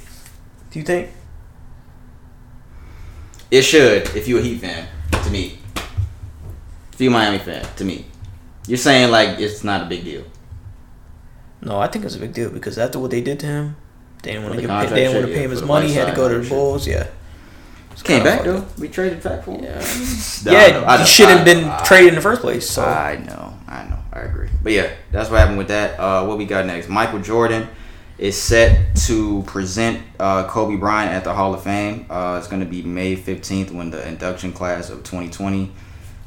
Do you think? It should, if you're a Heat fan, to me. If you're a Miami fan, to me. You're saying, like, it's not a big deal. No, I think it's a big deal because after what they did to him, they didn't want to pay him his money. He had to go to the Bulls. Yeah, came back though. We traded back for him. Yeah, he shouldn't have been traded in the first place. So I know, I agree. But yeah, that's what happened with that. What we got next? Michael Jordan is set to present Kobe Bryant at the Hall of Fame. It's going to be May 15th when the induction class of 2020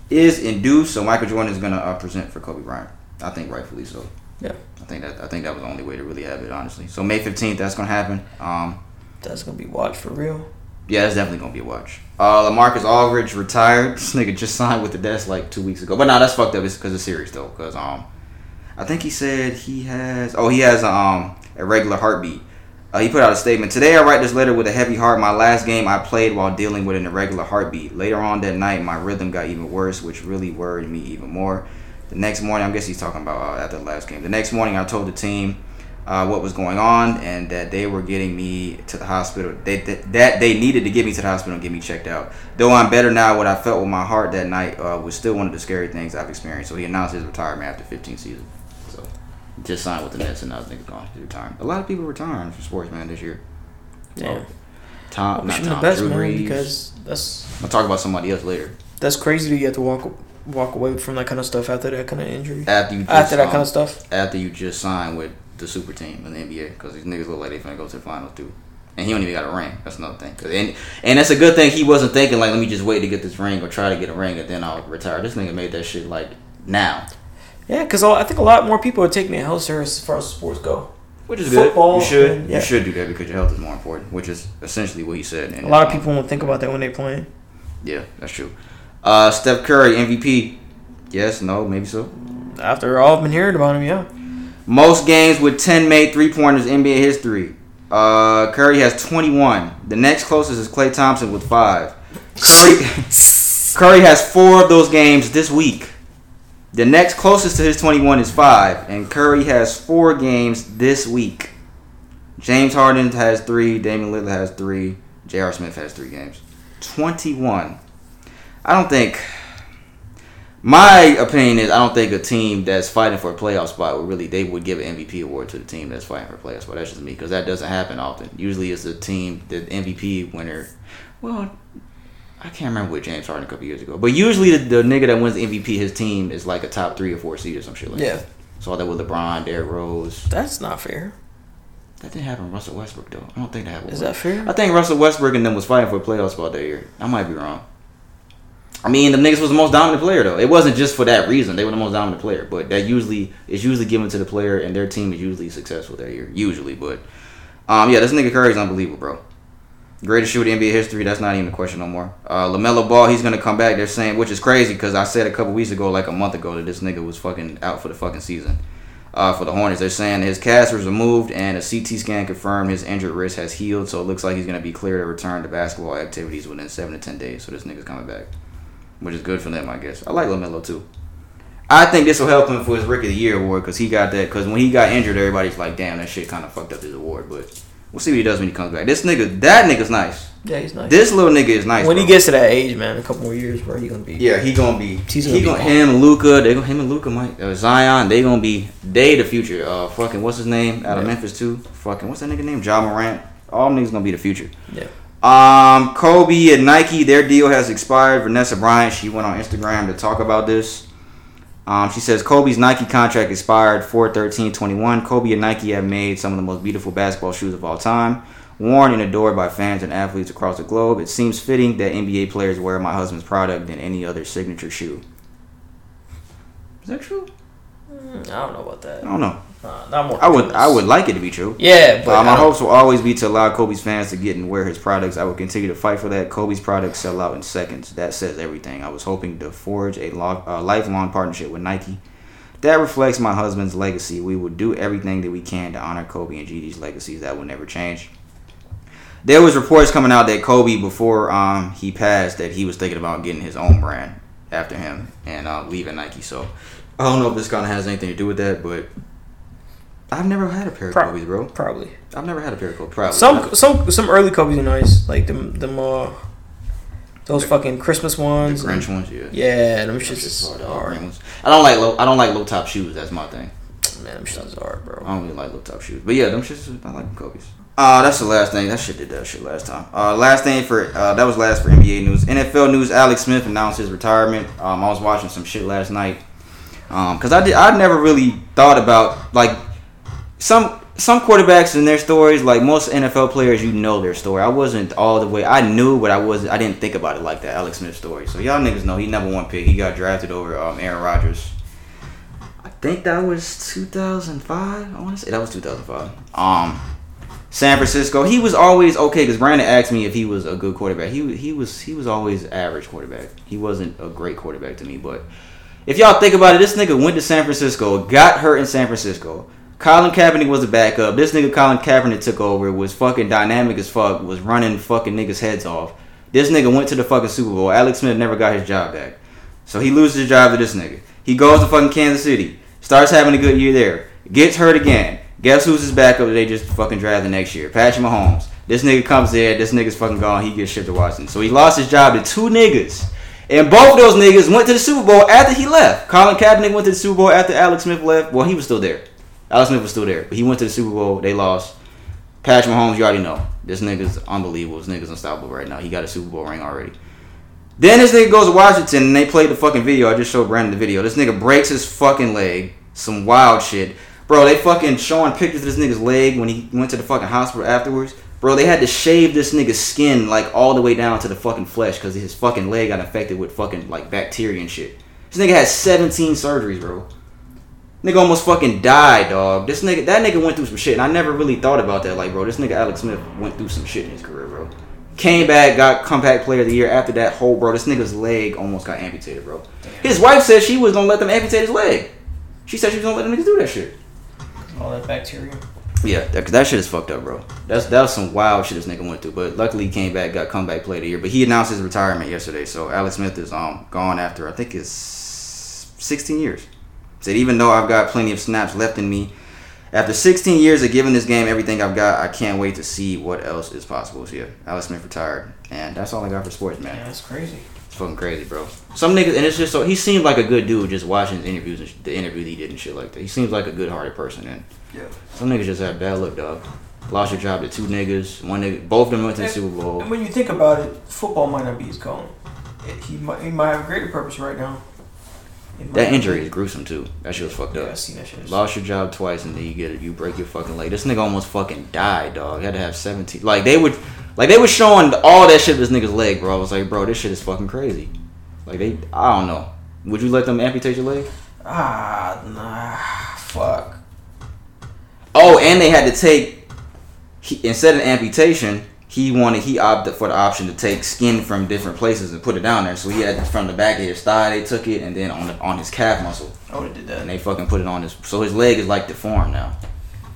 is induced. So Michael Jordan is going to present for Kobe Bryant. I think rightfully so. Yeah, I think that was the only way to really have it, honestly. So May 15th, that's gonna happen. That's gonna be watch for real. Yeah, that's definitely gonna be a watch. LaMarcus Aldridge retired. This nigga just signed with the Nets like 2 weeks ago. But nah, that's fucked up. It's because it's serious though. Because I think he said he has a regular heartbeat. He put out a statement today. I write this letter with a heavy heart. My last game I played while dealing with an irregular heartbeat. Later on that night, my rhythm got even worse, which really worried me even more. The next morning, I guess he's talking about after the last game. The next morning, I told the team what was going on and that they were getting me to the hospital. That they needed to get me to the hospital and get me checked out. Though I'm better now, what I felt with my heart that night was still one of the scary things I've experienced. So he announced his retirement after 15 seasons. So just signed with the Nets and now niggas gone to retirement. A lot of people retiring from sports, man, this year. Damn. Drew Brees. Because I'll talk about somebody else later. That's crazy that you have to walk away from that kind of stuff after that kind of injury. After you just signed with the super team in the NBA, because these niggas look like they finna go to the finals too, and he don't even got a ring. That's another thing. And that's a good thing. He wasn't thinking like, let me just wait to get this ring or try to get a ring and then I'll retire. This nigga made that shit like now. Yeah, because I think a lot more people are taking their health serious as far as sports go. Which is football, good. You should do that because your health is more important, which is essentially what he said. A lot of people won't think about that when they're playing. Yeah, that's true. Steph Curry, MVP. Yes, no, maybe so. After all I've been hearing about him, yeah. Most games with 10 made three-pointers in NBA history. Curry has 21. The next closest is Klay Thompson with 5. Curry has 4 of those games this week. The next closest to his 21 is 5. And Curry has 4 games this week. James Harden has 3. Damian Lillard has 3. J.R. Smith has 3 games. 21. My opinion is I don't think a team that's fighting for a playoff spot would give an MVP award to the team that's fighting for a playoff spot. That's just me, because that doesn't happen often. Usually it's the team, the MVP winner. Well, I can't remember what James Harden a couple years ago. But usually the nigga that wins the MVP, his team is like a top 3 or 4 seed or some shit like that. So all that with LeBron, Derrick Rose. That's not fair. That didn't happen with Russell Westbrook, though. I don't think that happened. Is that fair? I think Russell Westbrook and them was fighting for a playoff spot that year. I might be wrong. I mean, the niggas was the most dominant player, though. It wasn't just for that reason. They were the most dominant player. But that is usually given to the player, and their team is usually successful that year. Usually, but... yeah, this nigga Curry's unbelievable, bro. Greatest shooter in NBA history. That's not even a question no more. LaMelo Ball, he's going to come back. They're saying... Which is crazy, because I said a couple weeks ago, like a month ago, that this nigga was fucking out for the fucking season. for the Hornets. They're saying his cast was removed and a CT scan confirmed his injured wrist has healed, so it looks like he's going to be clear to return to basketball activities within 7 to 10 days. So this nigga's coming back, which is good for them, I guess. I like LaMelo too. I think this will help him for his Rookie of the Year award because he got that. Because when he got injured, everybody's like, "Damn, that shit kind of fucked up his award." But we'll see what he does when he comes back. This nigga, that nigga's nice. Yeah, he's nice. This little nigga is nice. When he gets to that age, man, a couple more years, bro, he gonna be. Yeah, he gonna be. Him and Luka, Zion, they gonna be the future. Fucking what's his name out of Memphis too? Fucking what's that nigga name? Ja Morant. All them niggas gonna be the future. Yeah. Kobe and Nike, their deal has expired. Vanessa Bryant, she went on Instagram to talk about this. She says, Kobe's Nike contract expired 4/13/21. Kobe and Nike have made some of the most beautiful basketball shoes of all time, worn and adored by fans and athletes across the globe. It seems fitting that NBA players wear my husband's product than any other signature shoe. Is that true? I don't know about that. I don't know. I would like it to be true. Yeah, but my hopes will always be to allow Kobe's fans to get and wear his products. I will continue to fight for that. Kobe's products sell out in seconds. That says everything. I was hoping to forge a lifelong partnership with Nike that reflects my husband's legacy. We will do everything that we can to honor Kobe and Gigi's legacies. That will never change. There was reports coming out that Kobe, before he passed, that he was thinking about getting his own brand after him and leaving Nike. So I don't know if this kind of has anything to do with that, but I've never had a pair of Kobe's, bro. Probably. I've never had a pair of Kobe's. Probably. Some early Kobe's are nice, like those fucking Christmas ones. The Grinch ones, yeah. Yeah, them shits is hard. I don't like low top shoes. That's my thing. Man, them shits is hard, bro. I don't really like low top shoes, but yeah, them shits. I like Kobe's. That's the last thing. That shit did last time. That was last for NBA news. NFL news. Alex Smith announced his retirement. I was watching some shit last night. Cause I never really thought about, like, some quarterbacks and their stories. Like most NFL players, you know their story. I wasn't all the way. I knew, but I didn't think about it like that. Alex Smith's story. So y'all niggas know he #1 pick. He got drafted over Aaron Rodgers. I think that was 2005. I want to say that was 2005. San Francisco. He was always okay. Cause Brandon asked me if he was a good quarterback. He was always average quarterback. He wasn't a great quarterback to me, but. If y'all think about it, this nigga went to San Francisco, got hurt in San Francisco. Colin Kaepernick was the backup. This nigga Colin Kaepernick took over, was fucking dynamic as fuck, was running fucking niggas' heads off. This nigga went to the fucking Super Bowl. Alex Smith never got his job back. So he loses his job to this nigga. He goes to fucking Kansas City, starts having a good year there, gets hurt again. Guess who's his backup that they just fucking draft the next year? Patrick Mahomes. This nigga comes there, this nigga's fucking gone, he gets shipped to Washington. So he lost his job to two niggas. And both of those niggas went to the Super Bowl after he left. Colin Kaepernick went to the Super Bowl after Alex Smith left. Well, he was still there. Alex Smith was still there. But he went to the Super Bowl. They lost. Patrick Mahomes, you already know. This nigga's unbelievable. This nigga's unstoppable right now. He got a Super Bowl ring already. Then this nigga goes to Washington, and they played the fucking video. I just showed Brandon the video. This nigga breaks his fucking leg. Some wild shit. Bro, they fucking showing pictures of this nigga's leg when he went to the fucking hospital afterwards. Bro, they had to shave this nigga's skin, like, all the way down to the fucking flesh because his fucking leg got infected with fucking, like, bacteria and shit. This nigga had 17 surgeries, bro. Nigga almost fucking died, dog. That nigga went through some shit, and I never really thought about that. Like, bro, this nigga Alex Smith went through some shit in his career, bro. Came back, got comeback player of the year. After that whole, bro, this nigga's leg almost got amputated, bro. His wife said she was gonna let them amputate his leg. She said she was gonna let them niggas do that shit. All that bacteria. Yeah, that shit is fucked up, bro. That was some wild shit this nigga went through. But luckily he came back, got comeback player of the year. But he announced his retirement yesterday. So Alex Smith is gone after, I think it's 16 years. Said, even though I've got plenty of snaps left in me, after 16 years of giving this game everything I've got, I can't wait to see what else is possible. So yeah, Alex Smith retired. And that's all I got for sports, man. Yeah, that's crazy. It's fucking crazy, bro. Some niggas, and it's just so, he seemed like a good dude just watching his interviews and the interview he did and shit like that. He seems like a good-hearted person, and yeah. Some niggas just have bad luck, dog. Lost your job to two niggas. One nigga, both of them went to the Super Bowl. And when you think about it, football might not be his calling. He might have a greater purpose right now. That injury is gruesome too. That shit was fucked up. I seen that shit. Lost your job twice and then you break your fucking leg. This nigga almost fucking died, dog. He had to have 17. Like they were showing all that shit to this nigga's leg, bro. I was like, bro, this shit is fucking crazy. Like I don't know. Would you let them amputate your leg? Nah, fuck. Oh, and they had to take, instead of amputation, He opted for the option to take skin from different places and put it down there. So he had from the back of his thigh, they took it, and then on his calf muscle. Oh, they did that. And they fucking put it on his. So his leg is like deformed now.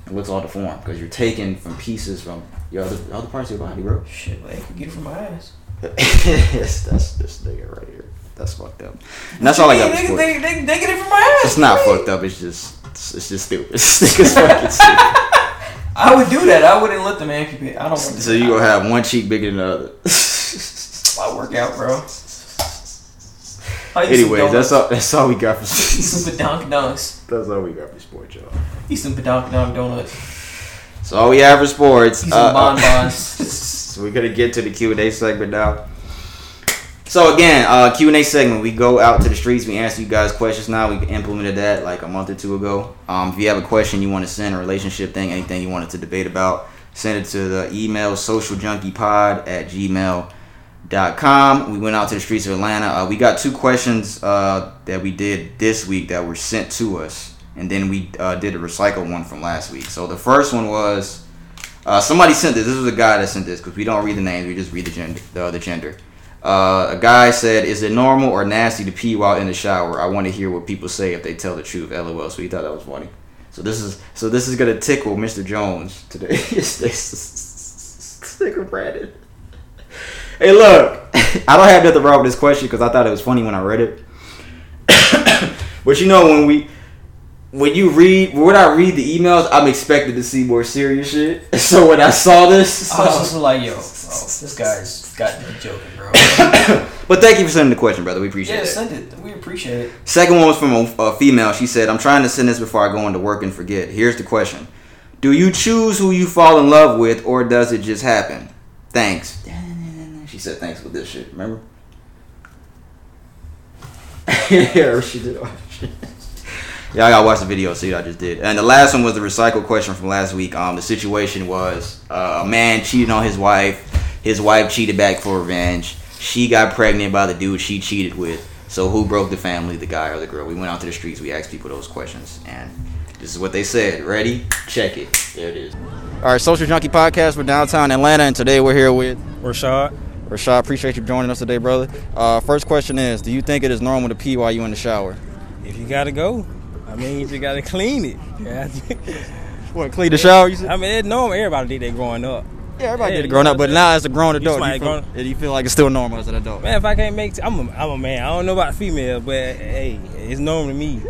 It looks all deformed because you're taking from pieces from your other parts of your body, bro. Shit, like get it from my ass. Yes, that's this nigga right here. That's fucked up. And that's all I got. They get it from my ass. It's not fucked up. It's just stupid. This nigga's fucking stupid. I would do that. I wouldn't let them amputate. I don't want to. So you gonna have one cheek bigger than the other. I work out, bro. Anyways, that's all we got for sports. Eat some badonk dunks. That's all we got for sports, y'all. Eat some badonk dunk donuts. That's all we have for sports. Eat some bonbons. So we're gonna get to the Q&A segment now. So again, Q&A segment. We go out to the streets. We answer you guys questions now. We implemented that like a month or two ago. If you have a question you want to send, a relationship thing, anything you wanted to debate about, send it to the email socialjunkiepod@gmail.com. We went out to the streets of Atlanta. We got two questions that we did this week that were sent to us. And then we did a recycled one from last week. So the first one was, somebody sent this. This was a guy that sent this because we don't read the names. We just read the gender. A guy said, is it normal or nasty to pee while in the shower? I want to hear what people say if they tell the truth. LOL. So he thought that was funny. So this is gonna tickle Mr. Jones today. Tickle Brandon. Hey, look, I don't have nothing wrong with this question because I thought it was funny when I read it. But you know, when I read the emails, I'm expected to see more serious shit. So when I saw this, I was just like, yo, this guy's got to be joking, bro. But thank you for sending the question, brother. We appreciate it. Yeah, send it. We appreciate it. Second one was from a female. She said, I'm trying to send this before I go into work and forget. Here's the question. Do you choose who you fall in love with or does it just happen? Thanks. She said thanks with this shit, remember? Yeah, she did all that shit. Y'all gotta watch the video, see what I just did. And the last one was the recycled question from last week. The situation was a man cheated on his wife. His wife cheated back for revenge. She got pregnant by the dude she cheated with. So who broke the family, the guy or the girl? We went out to the streets. We asked people those questions. And this is what they said. Ready? Check it. There it is. All right, Social Junkie Podcast. We're downtown Atlanta. And today we're here with Rashad. Rashad, appreciate you joining us today, brother. First question is, do you think it is normal to pee while you're in the shower? If you gotta go. I mean, you just gotta clean it. Yeah. What, clean the shower? You said? I mean, it's normal. Everybody did that growing up. Yeah, everybody did it growing up, but now as a grown adult, do you feel like it's still normal as an adult? Man, if I can't make I'm a man. I don't know about female, but hey, it's normal to me.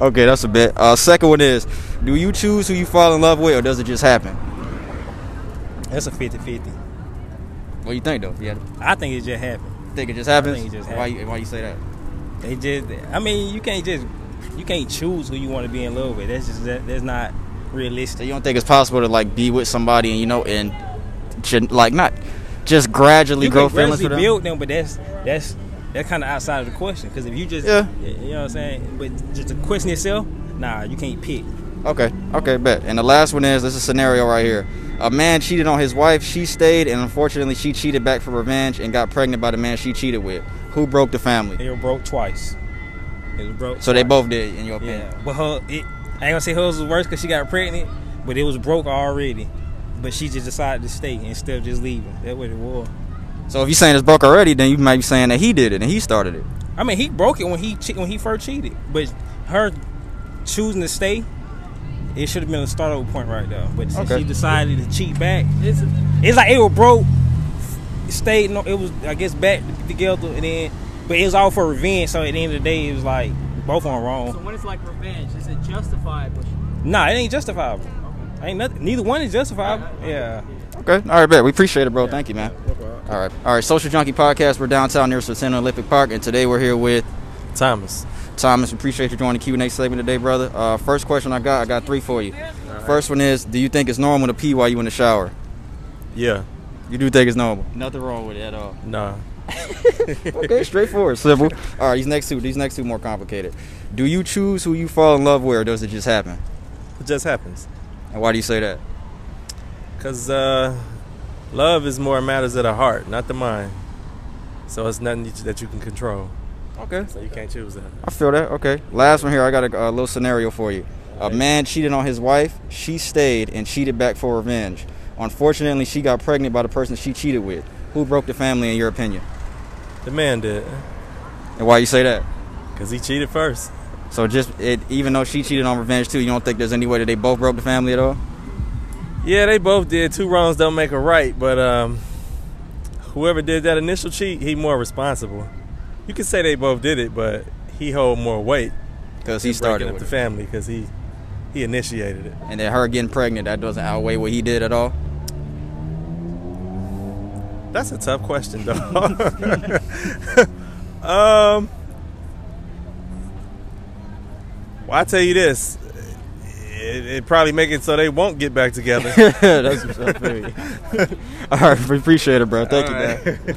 Okay, that's a bet. Second one is, do you choose who you fall in love with, or does it just happen? That's a 50-50. What do you think, though? Yeah, I think it just happened. Think it just happens? I think it just happened. Why you say that? They just, I mean, you can't choose who you want to be in love with. That's not realistic. So you don't think it's possible to like be with somebody and you know and like not just gradually grow feelings for them? You can gradually build them, but that's kind of outside of the question. Because if you just you know what I'm saying, but just the question itself, nah, you can't pick. Okay, bet. And the last one is, this is a scenario right here. A man cheated on his wife. She stayed, and unfortunately, she cheated back for revenge and got pregnant by the man she cheated with. Who broke the family? They were broke twice. So they both did, in your opinion. Yeah. But I ain't gonna say hers was worse because she got pregnant, but it was broke already. But she just decided to stay instead of just leaving. That's what it was. So if you're saying it's broke already, then you might be saying that he did it and he started it. I mean, he broke it when he first cheated. But her choosing to stay, it should have been a start-over point right there. But since she decided to cheat back, it's like it was broke, stayed. No, it was I guess back together and then. But it was all for revenge, so at the end of the day, it was like, both on wrong. So when it's like revenge, is it justifiable? Nah, it ain't justifiable. Okay. Ain't nothing. Neither one is justifiable. Yeah. Okay. All right, bet. We appreciate it, bro. Yeah. Thank you, man. Yeah, no problem. All right. Social Junkie Podcast. We're downtown near Centennial Olympic Park, and today we're here with Thomas. Thomas, we appreciate you joining the Q&A segment today, brother. First question I got three for you. Right. First one is, do you think it's normal to pee while you in the shower? Yeah. You do think it's normal? Nothing wrong with it at all. Nah. Okay, straightforward, simple. All right, these next two more complicated. Do you choose who you fall in love with, or does it just happen? It just happens. And why do you say that? Because love is more matters of the heart, not the mind. So it's nothing that you can control. Okay. So you can't choose that. I feel that. Okay. Last one here. I got a little scenario for you. A man cheated on his wife. She stayed and cheated back for revenge. Unfortunately, she got pregnant by the person she cheated with. Who broke the family, in your opinion? The man did. And why you say that? Because he cheated first. So even though she cheated on revenge too, you don't think there's any way that they both broke the family at all? Yeah, they both did. Two wrongs don't make a right, but whoever did that initial cheat, he more responsible. You can say they both did it, but he hold more weight because he started with the family because he initiated it. And then her getting pregnant, that doesn't outweigh what he did at all? That's a tough question, though. Well, I tell you this, it probably make it so they won't get back together. That's what's up, baby. All right, we appreciate it, bro. Thank you, man.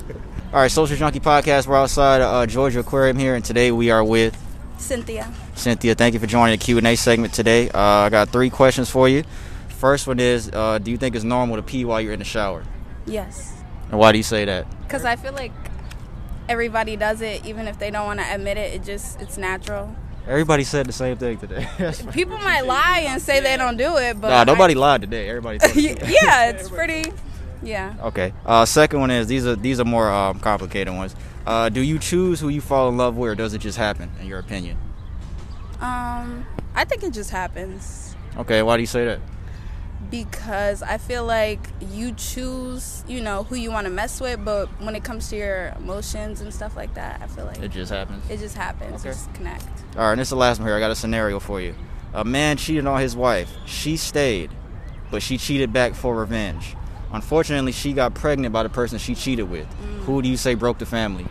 All right, Social Junkie Podcast. We're outside Georgia Aquarium here, and today we are with Cynthia. Cynthia, thank you for joining the Q&A segment today. I got three questions for you. First one is, do you think it's normal to pee while you're in the shower? Yes. And why do you say that? Because I feel like everybody does it, even if they don't want to admit it. It's natural. Everybody said the same thing today. People might lie and say they don't do it, but nobody lied today. Everybody told you. Yeah, it's pretty. Yeah. Okay. Second one is these are more complicated ones. Do you choose who you fall in love with, or does it just happen? In your opinion? I think it just happens. Okay. Why do you say that? Because I feel like you choose, who you want to mess with, but when it comes to your emotions and stuff like that, I feel like it just happens. It just happens. Okay. Just connect. All right, and this is the last one here. I got a scenario for you. A man cheated on his wife. She stayed, but she cheated back for revenge. Unfortunately, she got pregnant by the person she cheated with. Mm. Who do you say broke the family?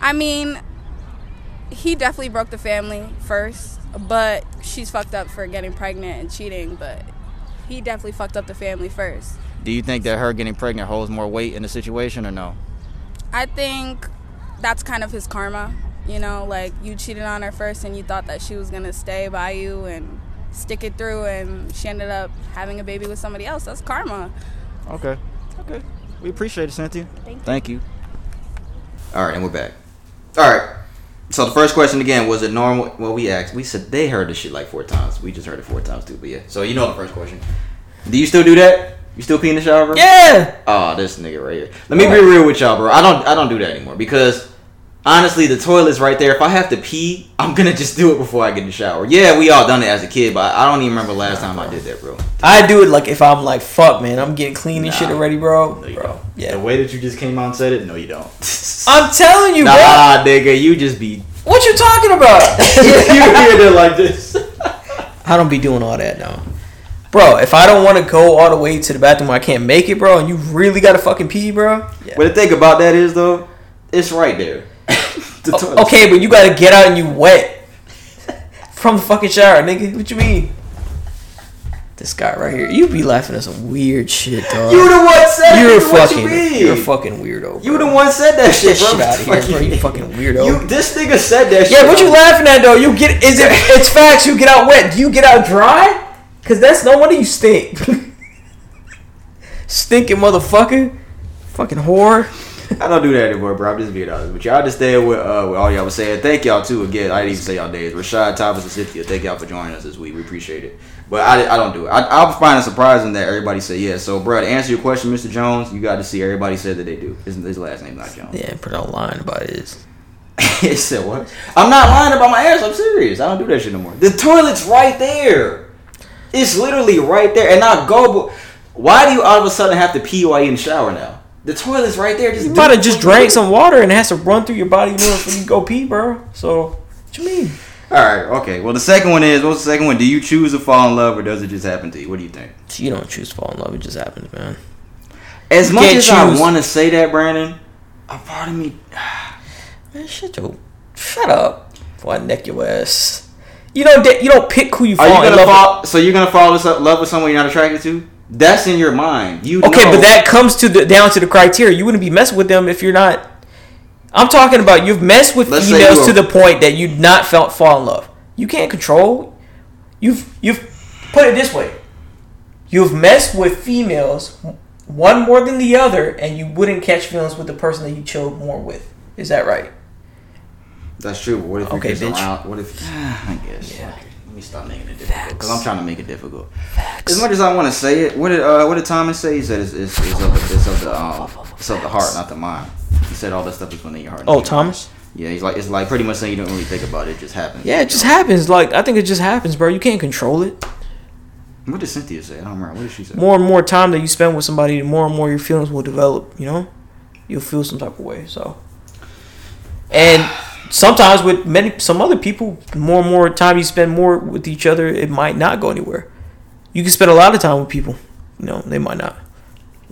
I mean, he definitely broke the family first, but she's fucked up for getting pregnant and cheating, but he definitely fucked up the family first. Do you think that her getting pregnant holds more weight in the situation or no? I think that's kind of his karma. Like, you cheated on her first and you thought that she was going to stay by you and stick it through, and she ended up having a baby with somebody else. That's karma. Okay. Okay. We appreciate it, Cynthia. Thank you. All right, and we're back. All right. So the first question again, was it normal? Well, we said they heard this shit like four times. We just heard it four times too, but yeah. So you know the first question. Do you still do that? You still pee in the shower, bro? Yeah. Oh, this nigga right here. Let me be real with y'all, bro. I don't do that anymore because honestly, the toilet's right there. If I have to pee, I'm gonna just do it before I get in the shower. Yeah, we all done it as a kid, but I don't even remember last time I did that, bro. I do it like if I'm like, fuck, man, I'm getting clean and shit already, bro. No, you don't. Yeah. The way that you just came out and said it, no, you don't. I'm telling you, bro. Nah, nigga, you just be. What you talking about? You hear it like this. I don't be doing all that, no. Bro, if I don't want to go all the way to the bathroom where I can't make it, bro, and you really got to fucking pee, bro. Yeah. But the thing about that is, though, it's right there. Okay, but you got to get out and you wet from the fucking shower, nigga. What you mean? This guy right here, you be laughing at some weird shit, dog. You the one said you're a fucking weirdo. Bro. You the one said that shit, bro. Get that shit out of here, bro. You fucking weirdo. This nigga said that shit. Yeah, what you laughing at though? It's facts. You get out wet. Do you get out dry? Cause that's no wonder you stink. Stinking motherfucker. Fucking whore. I don't do that anymore, bro. I'm just being honest with you. I understand what all y'all was saying. Thank y'all too. Again, I didn't even say y'all names. Rashad, Thomas, and Cynthia. Thank y'all for joining us this week. We appreciate it. But I don't do it. I find it surprising that everybody said yes. So, bro, to answer your question, Mr. Jones, you got to see everybody said that they do. His last name not Jones. Yeah, but I'm lying about his. It said what? I'm not lying about my ass. I'm serious. I don't do that shit no more. The toilet's right there. It's literally right there. And I go. But why do you all of a sudden have to pee while you're in the shower now? The toilet's right there. You might have just drank some water and it has to run through your body when you go pee, bro. So, what you mean? All right, okay. Well, the second one is, what's the second one? Do you choose to fall in love or does it just happen to you? What do you think? You don't choose to fall in love. It just happens, man. As much as I want to say that, Brandon, a part of me... Man, shut up before I neck your ass. You don't pick who you fall in love with. So you're going to fall in love with someone you're not attracted to? That's in your mind. Okay, but that comes down to the criteria. You wouldn't be messing with them if you're not. I'm talking about you've messed with females to the point that you've not fall in love. You can't control. You've put it this way. You've messed with females, one more than the other, and you wouldn't catch feelings with the person that you chilled more with. Is that right? That's true. But what if you're just around? What if? I guess. Yeah. Let me stop making it difficult because I'm trying to make it difficult. Facts. As much as I want to say it, what did Thomas say? He said it's of the heart, not the mind. He said all that stuff is within your heart. Oh, Thomas. Mind. Yeah, he's like, it's like pretty much saying you don't really think about it. It just happens. Yeah, it just happens. Like, I think it just happens, bro. You can't control it. What did Cynthia say? I don't remember. What did she say? More and more time that you spend with somebody, the more and more your feelings will develop, you know? You'll feel some type of way, so. And sometimes with some other people, more and more time you spend more with each other, it might not go anywhere. You can spend a lot of time with people. You know, they might not.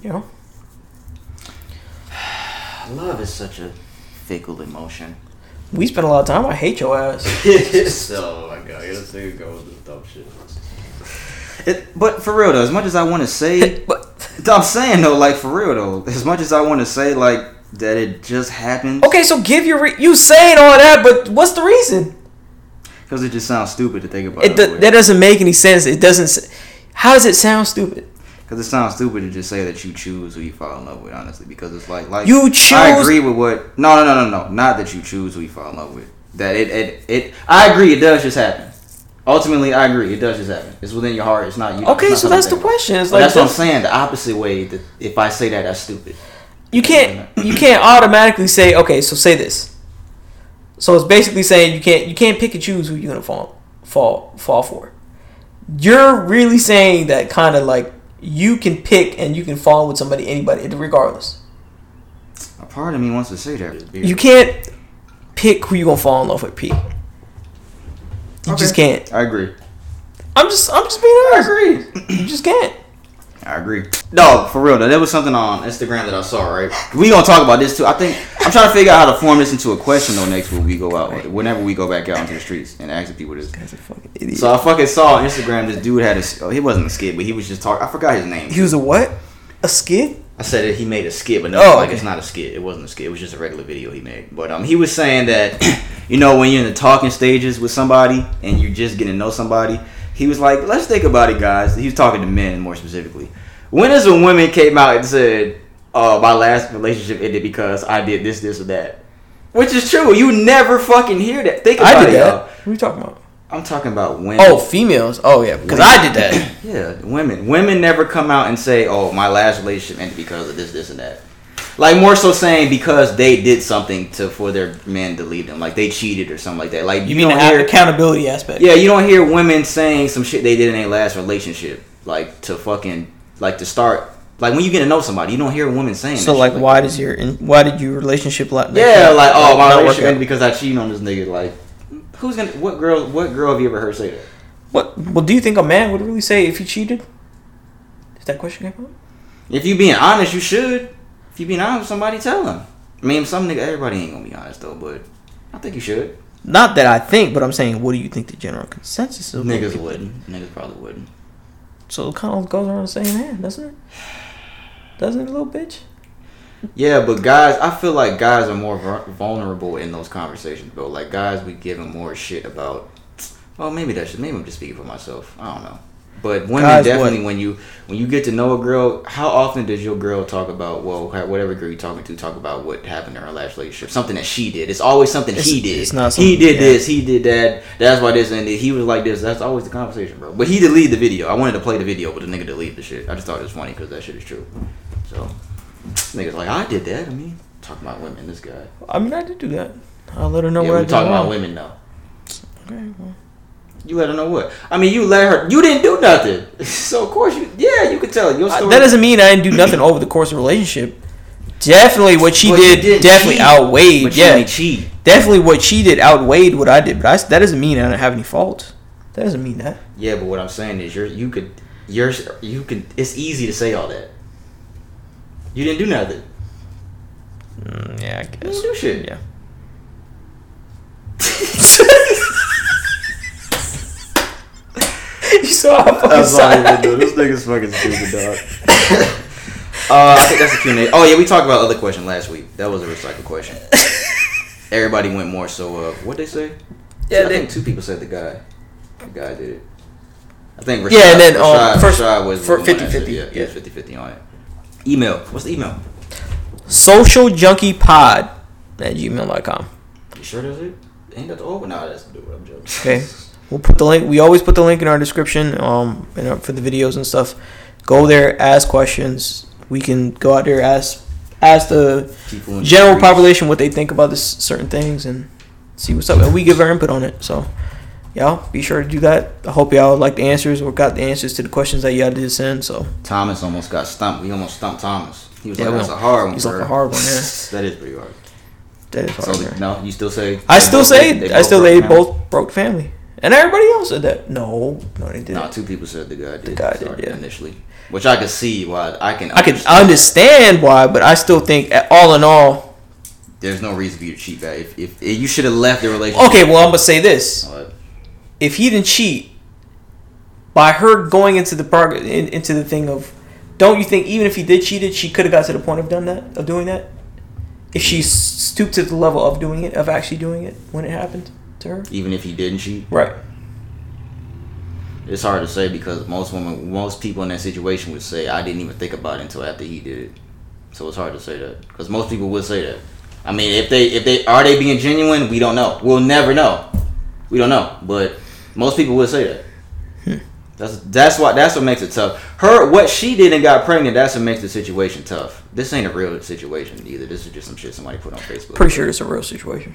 You know? Love is such a fickle emotion. We spend a lot of time. I hate your ass. Oh my God. This nigga goes with dumb shit. But for real though, as much as I want to say, I'm saying though, like for real though, as much as I want to say like that it just happens. Okay, so give your you saying all that, but what's the reason? Because it just sounds stupid to think about. That doesn't make any sense. It doesn't. How does it sound stupid? Because it sounds stupid to just say that you choose who you fall in love with, honestly. Because it's like you choose. I agree with what. No. Not that you choose who you fall in love with. That it. I agree. It does just happen. Ultimately, I agree. It does just happen. It's within your heart. It's not you. Okay, so that's the question. It's like, that's what I'm saying. The opposite way. That if I say that, that's stupid. You can't automatically say, okay, so say this. So it's basically saying you can't pick and choose who you're gonna fall for. You're really saying that kind of like you can pick and you can fall with somebody, anybody, regardless. A part of me wants to say that. You can't pick who you're gonna fall in love with, Pete. You just can't. I agree. I'm just being honest. I agree. You just can't. I agree. No, for real though. There was something on Instagram that I saw, right? We gonna talk about this too. I think I'm trying to figure out how to form this into a question though next when we go out, whenever we go back out into the streets and ask the people this. Guy's a fucking idiot. So I fucking saw on Instagram this dude had he wasn't a skit, but he was just talking. I forgot his name. He was a what? A skit? I said that he made a skit, but no, it's not a skit. It wasn't a skit. It was just a regular video he made. But he was saying that, you know, when you're in the talking stages with somebody and you're just getting to know somebody, he was like, let's think about it, guys. He was talking to men more specifically. When is a woman came out and said, my last relationship ended because I did this, this, or that? Which is true. You never fucking hear that. Think about it. I did that. What are you talking about? I'm talking about women. Oh, females. Oh, yeah. Because I did that. Yeah, women. Women never come out and say, oh, my last relationship ended because of this, this, and that. Like, more so saying because they did something for their men to leave them. Like, they cheated or something like that. Like, you mean the accountability aspect. Yeah, you don't hear women saying some shit they did in their last relationship. Like, to fucking, like, to start. Like, when you get to know somebody, you don't hear a woman saying so, that. So, like, why did your relationship like that? Yeah, like, oh, my relationship ended because I cheated on this nigga, like. What girl have you ever heard say that? What? Well, do you think a man would really say if he cheated? Is that question came up? If you being honest, you should. If you being honest with somebody, tell them. I mean, some nigga, everybody ain't gonna be honest though, but I think you should. Not that I think, but I'm saying, what do you think the general consensus of niggas wouldn't? Niggas probably wouldn't. So it kind of goes around saying that, doesn't it? Doesn't it, little bitch? Yeah, but guys, I feel like guys are more vulnerable in those conversations, bro. Like, guys, we give them more shit about, well, maybe I'm just speaking for myself. I don't know. But women, guys, definitely, when you get to know a girl, how often does your girl talk about, well, whatever girl you're talking to, talk about what happened in her last relationship? Something that she did. It's always something he did. It's not something he did this, he did that, that's why this ended, he was like this. That's always the conversation, bro. But he deleted the video. I wanted to play the video, but the nigga deleted the shit. I just thought it was funny because that shit is true. So... niggas like, I did that. I mean, talking about women, this guy. I mean, I did do that. I'll let her know what I did. Yeah, we're talking about women now. Okay, well. You let her know what? I mean, you let her... You didn't do nothing. So, of course, you could tell. Your story. That doesn't mean I didn't do nothing over the course of the relationship. Definitely what she did definitely cheat, outweighed. But yeah, cheat. Definitely what she did outweighed what I did. But that doesn't mean I don't have any fault. That doesn't mean that. Yeah, but what I'm saying is you could. It's easy to say all that. You didn't do nothing. Yeah, I guess. You didn't do shit. Yeah. You saw how fucking sad. This nigga's fucking stupid, dog. I think that's the Q&A. Oh, yeah, we talked about other question last week. That was a recycled question. Everybody went more so what'd they say? Yeah, I think two people said the guy. The guy did it. I think Rashad. Yeah, and then Rashad was... for 50-50. Yeah, yeah, 50-50 on it. Email. What's the email? SocialJunkiePod@gmail.com. You sure that's it? Ain't that the old one? Nah, that's the dude. I'm joking. Okay. We'll put the link. We always put the link in our description, for the videos and stuff. Go there, ask questions. We can go out there, ask the general population what they think about this certain things and see what's up. And we give our input on it. So, y'all, be sure to do that. I hope y'all like the answers or got the answers to the questions that y'all did send. So Thomas almost got stumped. We almost stumped Thomas. He was like, that's a hard one. He's like, a hard one, yeah. That is pretty hard. That is hard. So, no, you still say? I still say they both broke the family. And everybody else said that. No, they didn't. No, two people said the guy did. The guy did, yeah. Initially. Which I could see why. I can understand why, but I still think, all in all, there's no reason for you to cheat back. If you should have left the relationship. Okay, well, I'm going to say this. What? If he didn't cheat, by her going into the thing of, don't you think even if he did cheat, she could have got to the point of doing that? If she stooped to the level of doing it, of actually doing it when it happened to her? Even if he didn't cheat? Right. It's hard to say because most people in that situation would say, I didn't even think about it until after he did it. So it's hard to say that because most people would say that. I mean, if they are being genuine, we don't know. We'll never know. We don't know, but most people would say that. That's what makes it tough. What she did and got pregnant, that's what makes the situation tough. This ain't a real situation either. This is just some shit somebody put on Facebook. Pretty sure it's a real situation.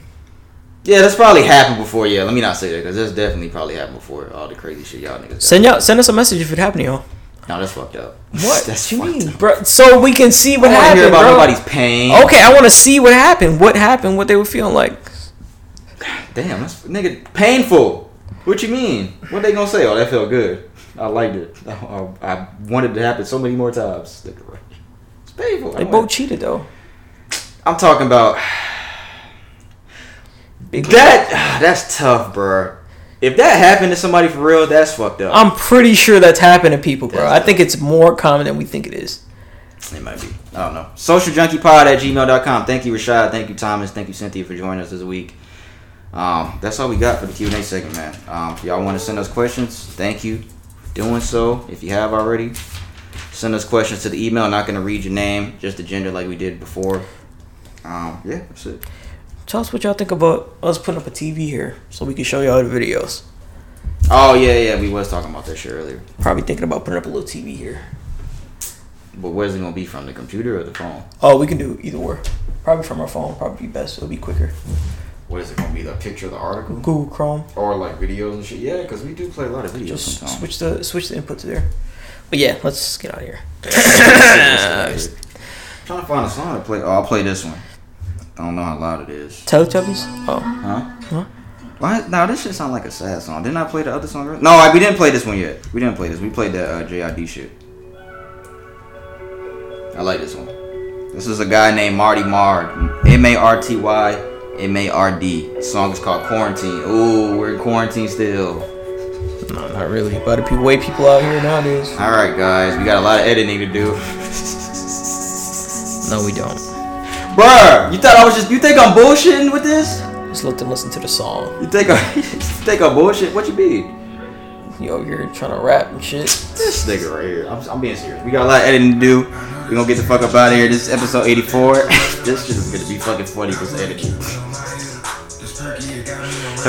Yeah, that's probably happened before. Yeah, let me not say that because that's definitely probably happened before. All the crazy shit y'all niggas. Send us a message if it happened to y'all. No, that's fucked up. What? That's what you mean, bro? So we can see what happened. I don't want to hear about nobody's pain. Okay, I want to see what happened. What happened? What they were feeling like? God damn, that's nigga painful. What you mean? What they gonna say? Oh, that felt good. I liked it. I wanted it to happen so many more times. It's painful. They both cheated though. I'm talking about. That's tough, bro. If that happened to somebody for real, that's fucked up. I'm pretty sure that's happened to people, bro. I think it's more common than we think it is. It might be. I don't know. SocialJunkiePod@gmail.com. Thank you, Rashad. Thank you, Thomas. Thank you, Cynthia, for joining us this week. That's all we got for the Q&A segment, man. If y'all want to send us questions, thank you for doing so. If you have already, send us questions to the email. I'm not going to read your name, just the gender like we did before. Yeah, that's it. Tell us what y'all think about us putting up a TV here so we can show y'all the videos. Oh, yeah. We was talking about that shit earlier. Probably thinking about putting up a little TV here. But where's it going to be from? The computer or the phone? Oh, we can do either or. Probably from our phone. Probably be best. It'll be quicker. What is it going to be? The picture of the article? Google Chrome. Or like videos and shit? Yeah, because we do play a lot of videos just sometimes. Switch the input to there. But yeah, let's get out of here. I'm trying to find a song to play. Oh, I'll play this one. I don't know how loud it is. Teletubbies? Oh. Huh? What? No, this shit sound like a sad song. Didn't I play the other song? No, we didn't play this one yet. We didn't play this. We played the J.I.D. shit. I like this one. This is a guy named Marty Marr. MARTY MARD. The song is called Quarantine. Ooh, we're in quarantine still. No, not really. A lot of people, way people out here nowadays. Alright, guys. We got a lot of editing to do. No, we don't. Bruh, you think I'm bullshitting with this? Just let them listen to the song. You think I'm bullshit? What you mean? You over here trying to rap and shit. This nigga right here. I'm being serious. We got a lot of editing to do. We're gonna get the fuck up out of here. This is episode 84. This shit is gonna be fucking funny because of editing.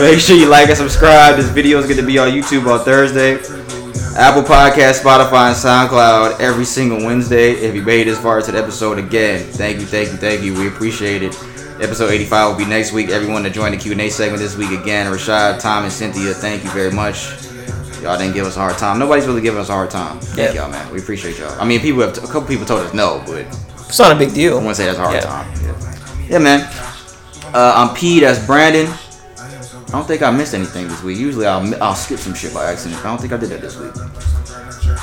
Make sure you like and subscribe. This video is gonna be on YouTube on Thursday. Apple Podcasts, Spotify, and SoundCloud every single Wednesday. If you made it this far to the episode, again, thank you. We appreciate it. Episode 85 will be next week. Everyone that joined the Q&A segment this week, again, Rashad, Tom, and Cynthia, thank you very much. Y'all didn't give us a hard time. Nobody's really giving us a hard time. Thank y'all, man. We appreciate y'all. I mean, a couple people told us no, but it's not a big deal. I want to say that's a hard time. Yeah, man. I'm P. That's Brandon. I don't think I missed anything this week. Usually I'll skip some shit by accident. I don't think I did that this week.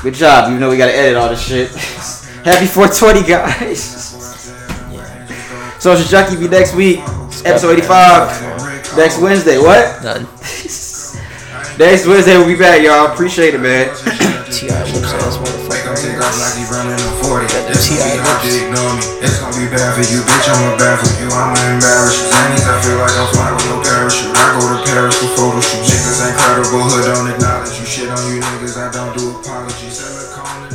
Good job. You know we gotta edit all this shit. Happy 420, guys. Yeah. Social Junkie be next week. Episode 85. Next Wednesday. What? None. Next Wednesday we'll be back, y'all. Appreciate it, man. T.I. Whoops ass motherfucker. It's gonna be bad for you, bitch. I'm bad for you. I'm embarrassed. I feel like I'm flying with no parachute. I go to Paris for photo shoots. Niggas incredible. Hood don't acknowledge you. Shit on you niggas. I don't do apologies.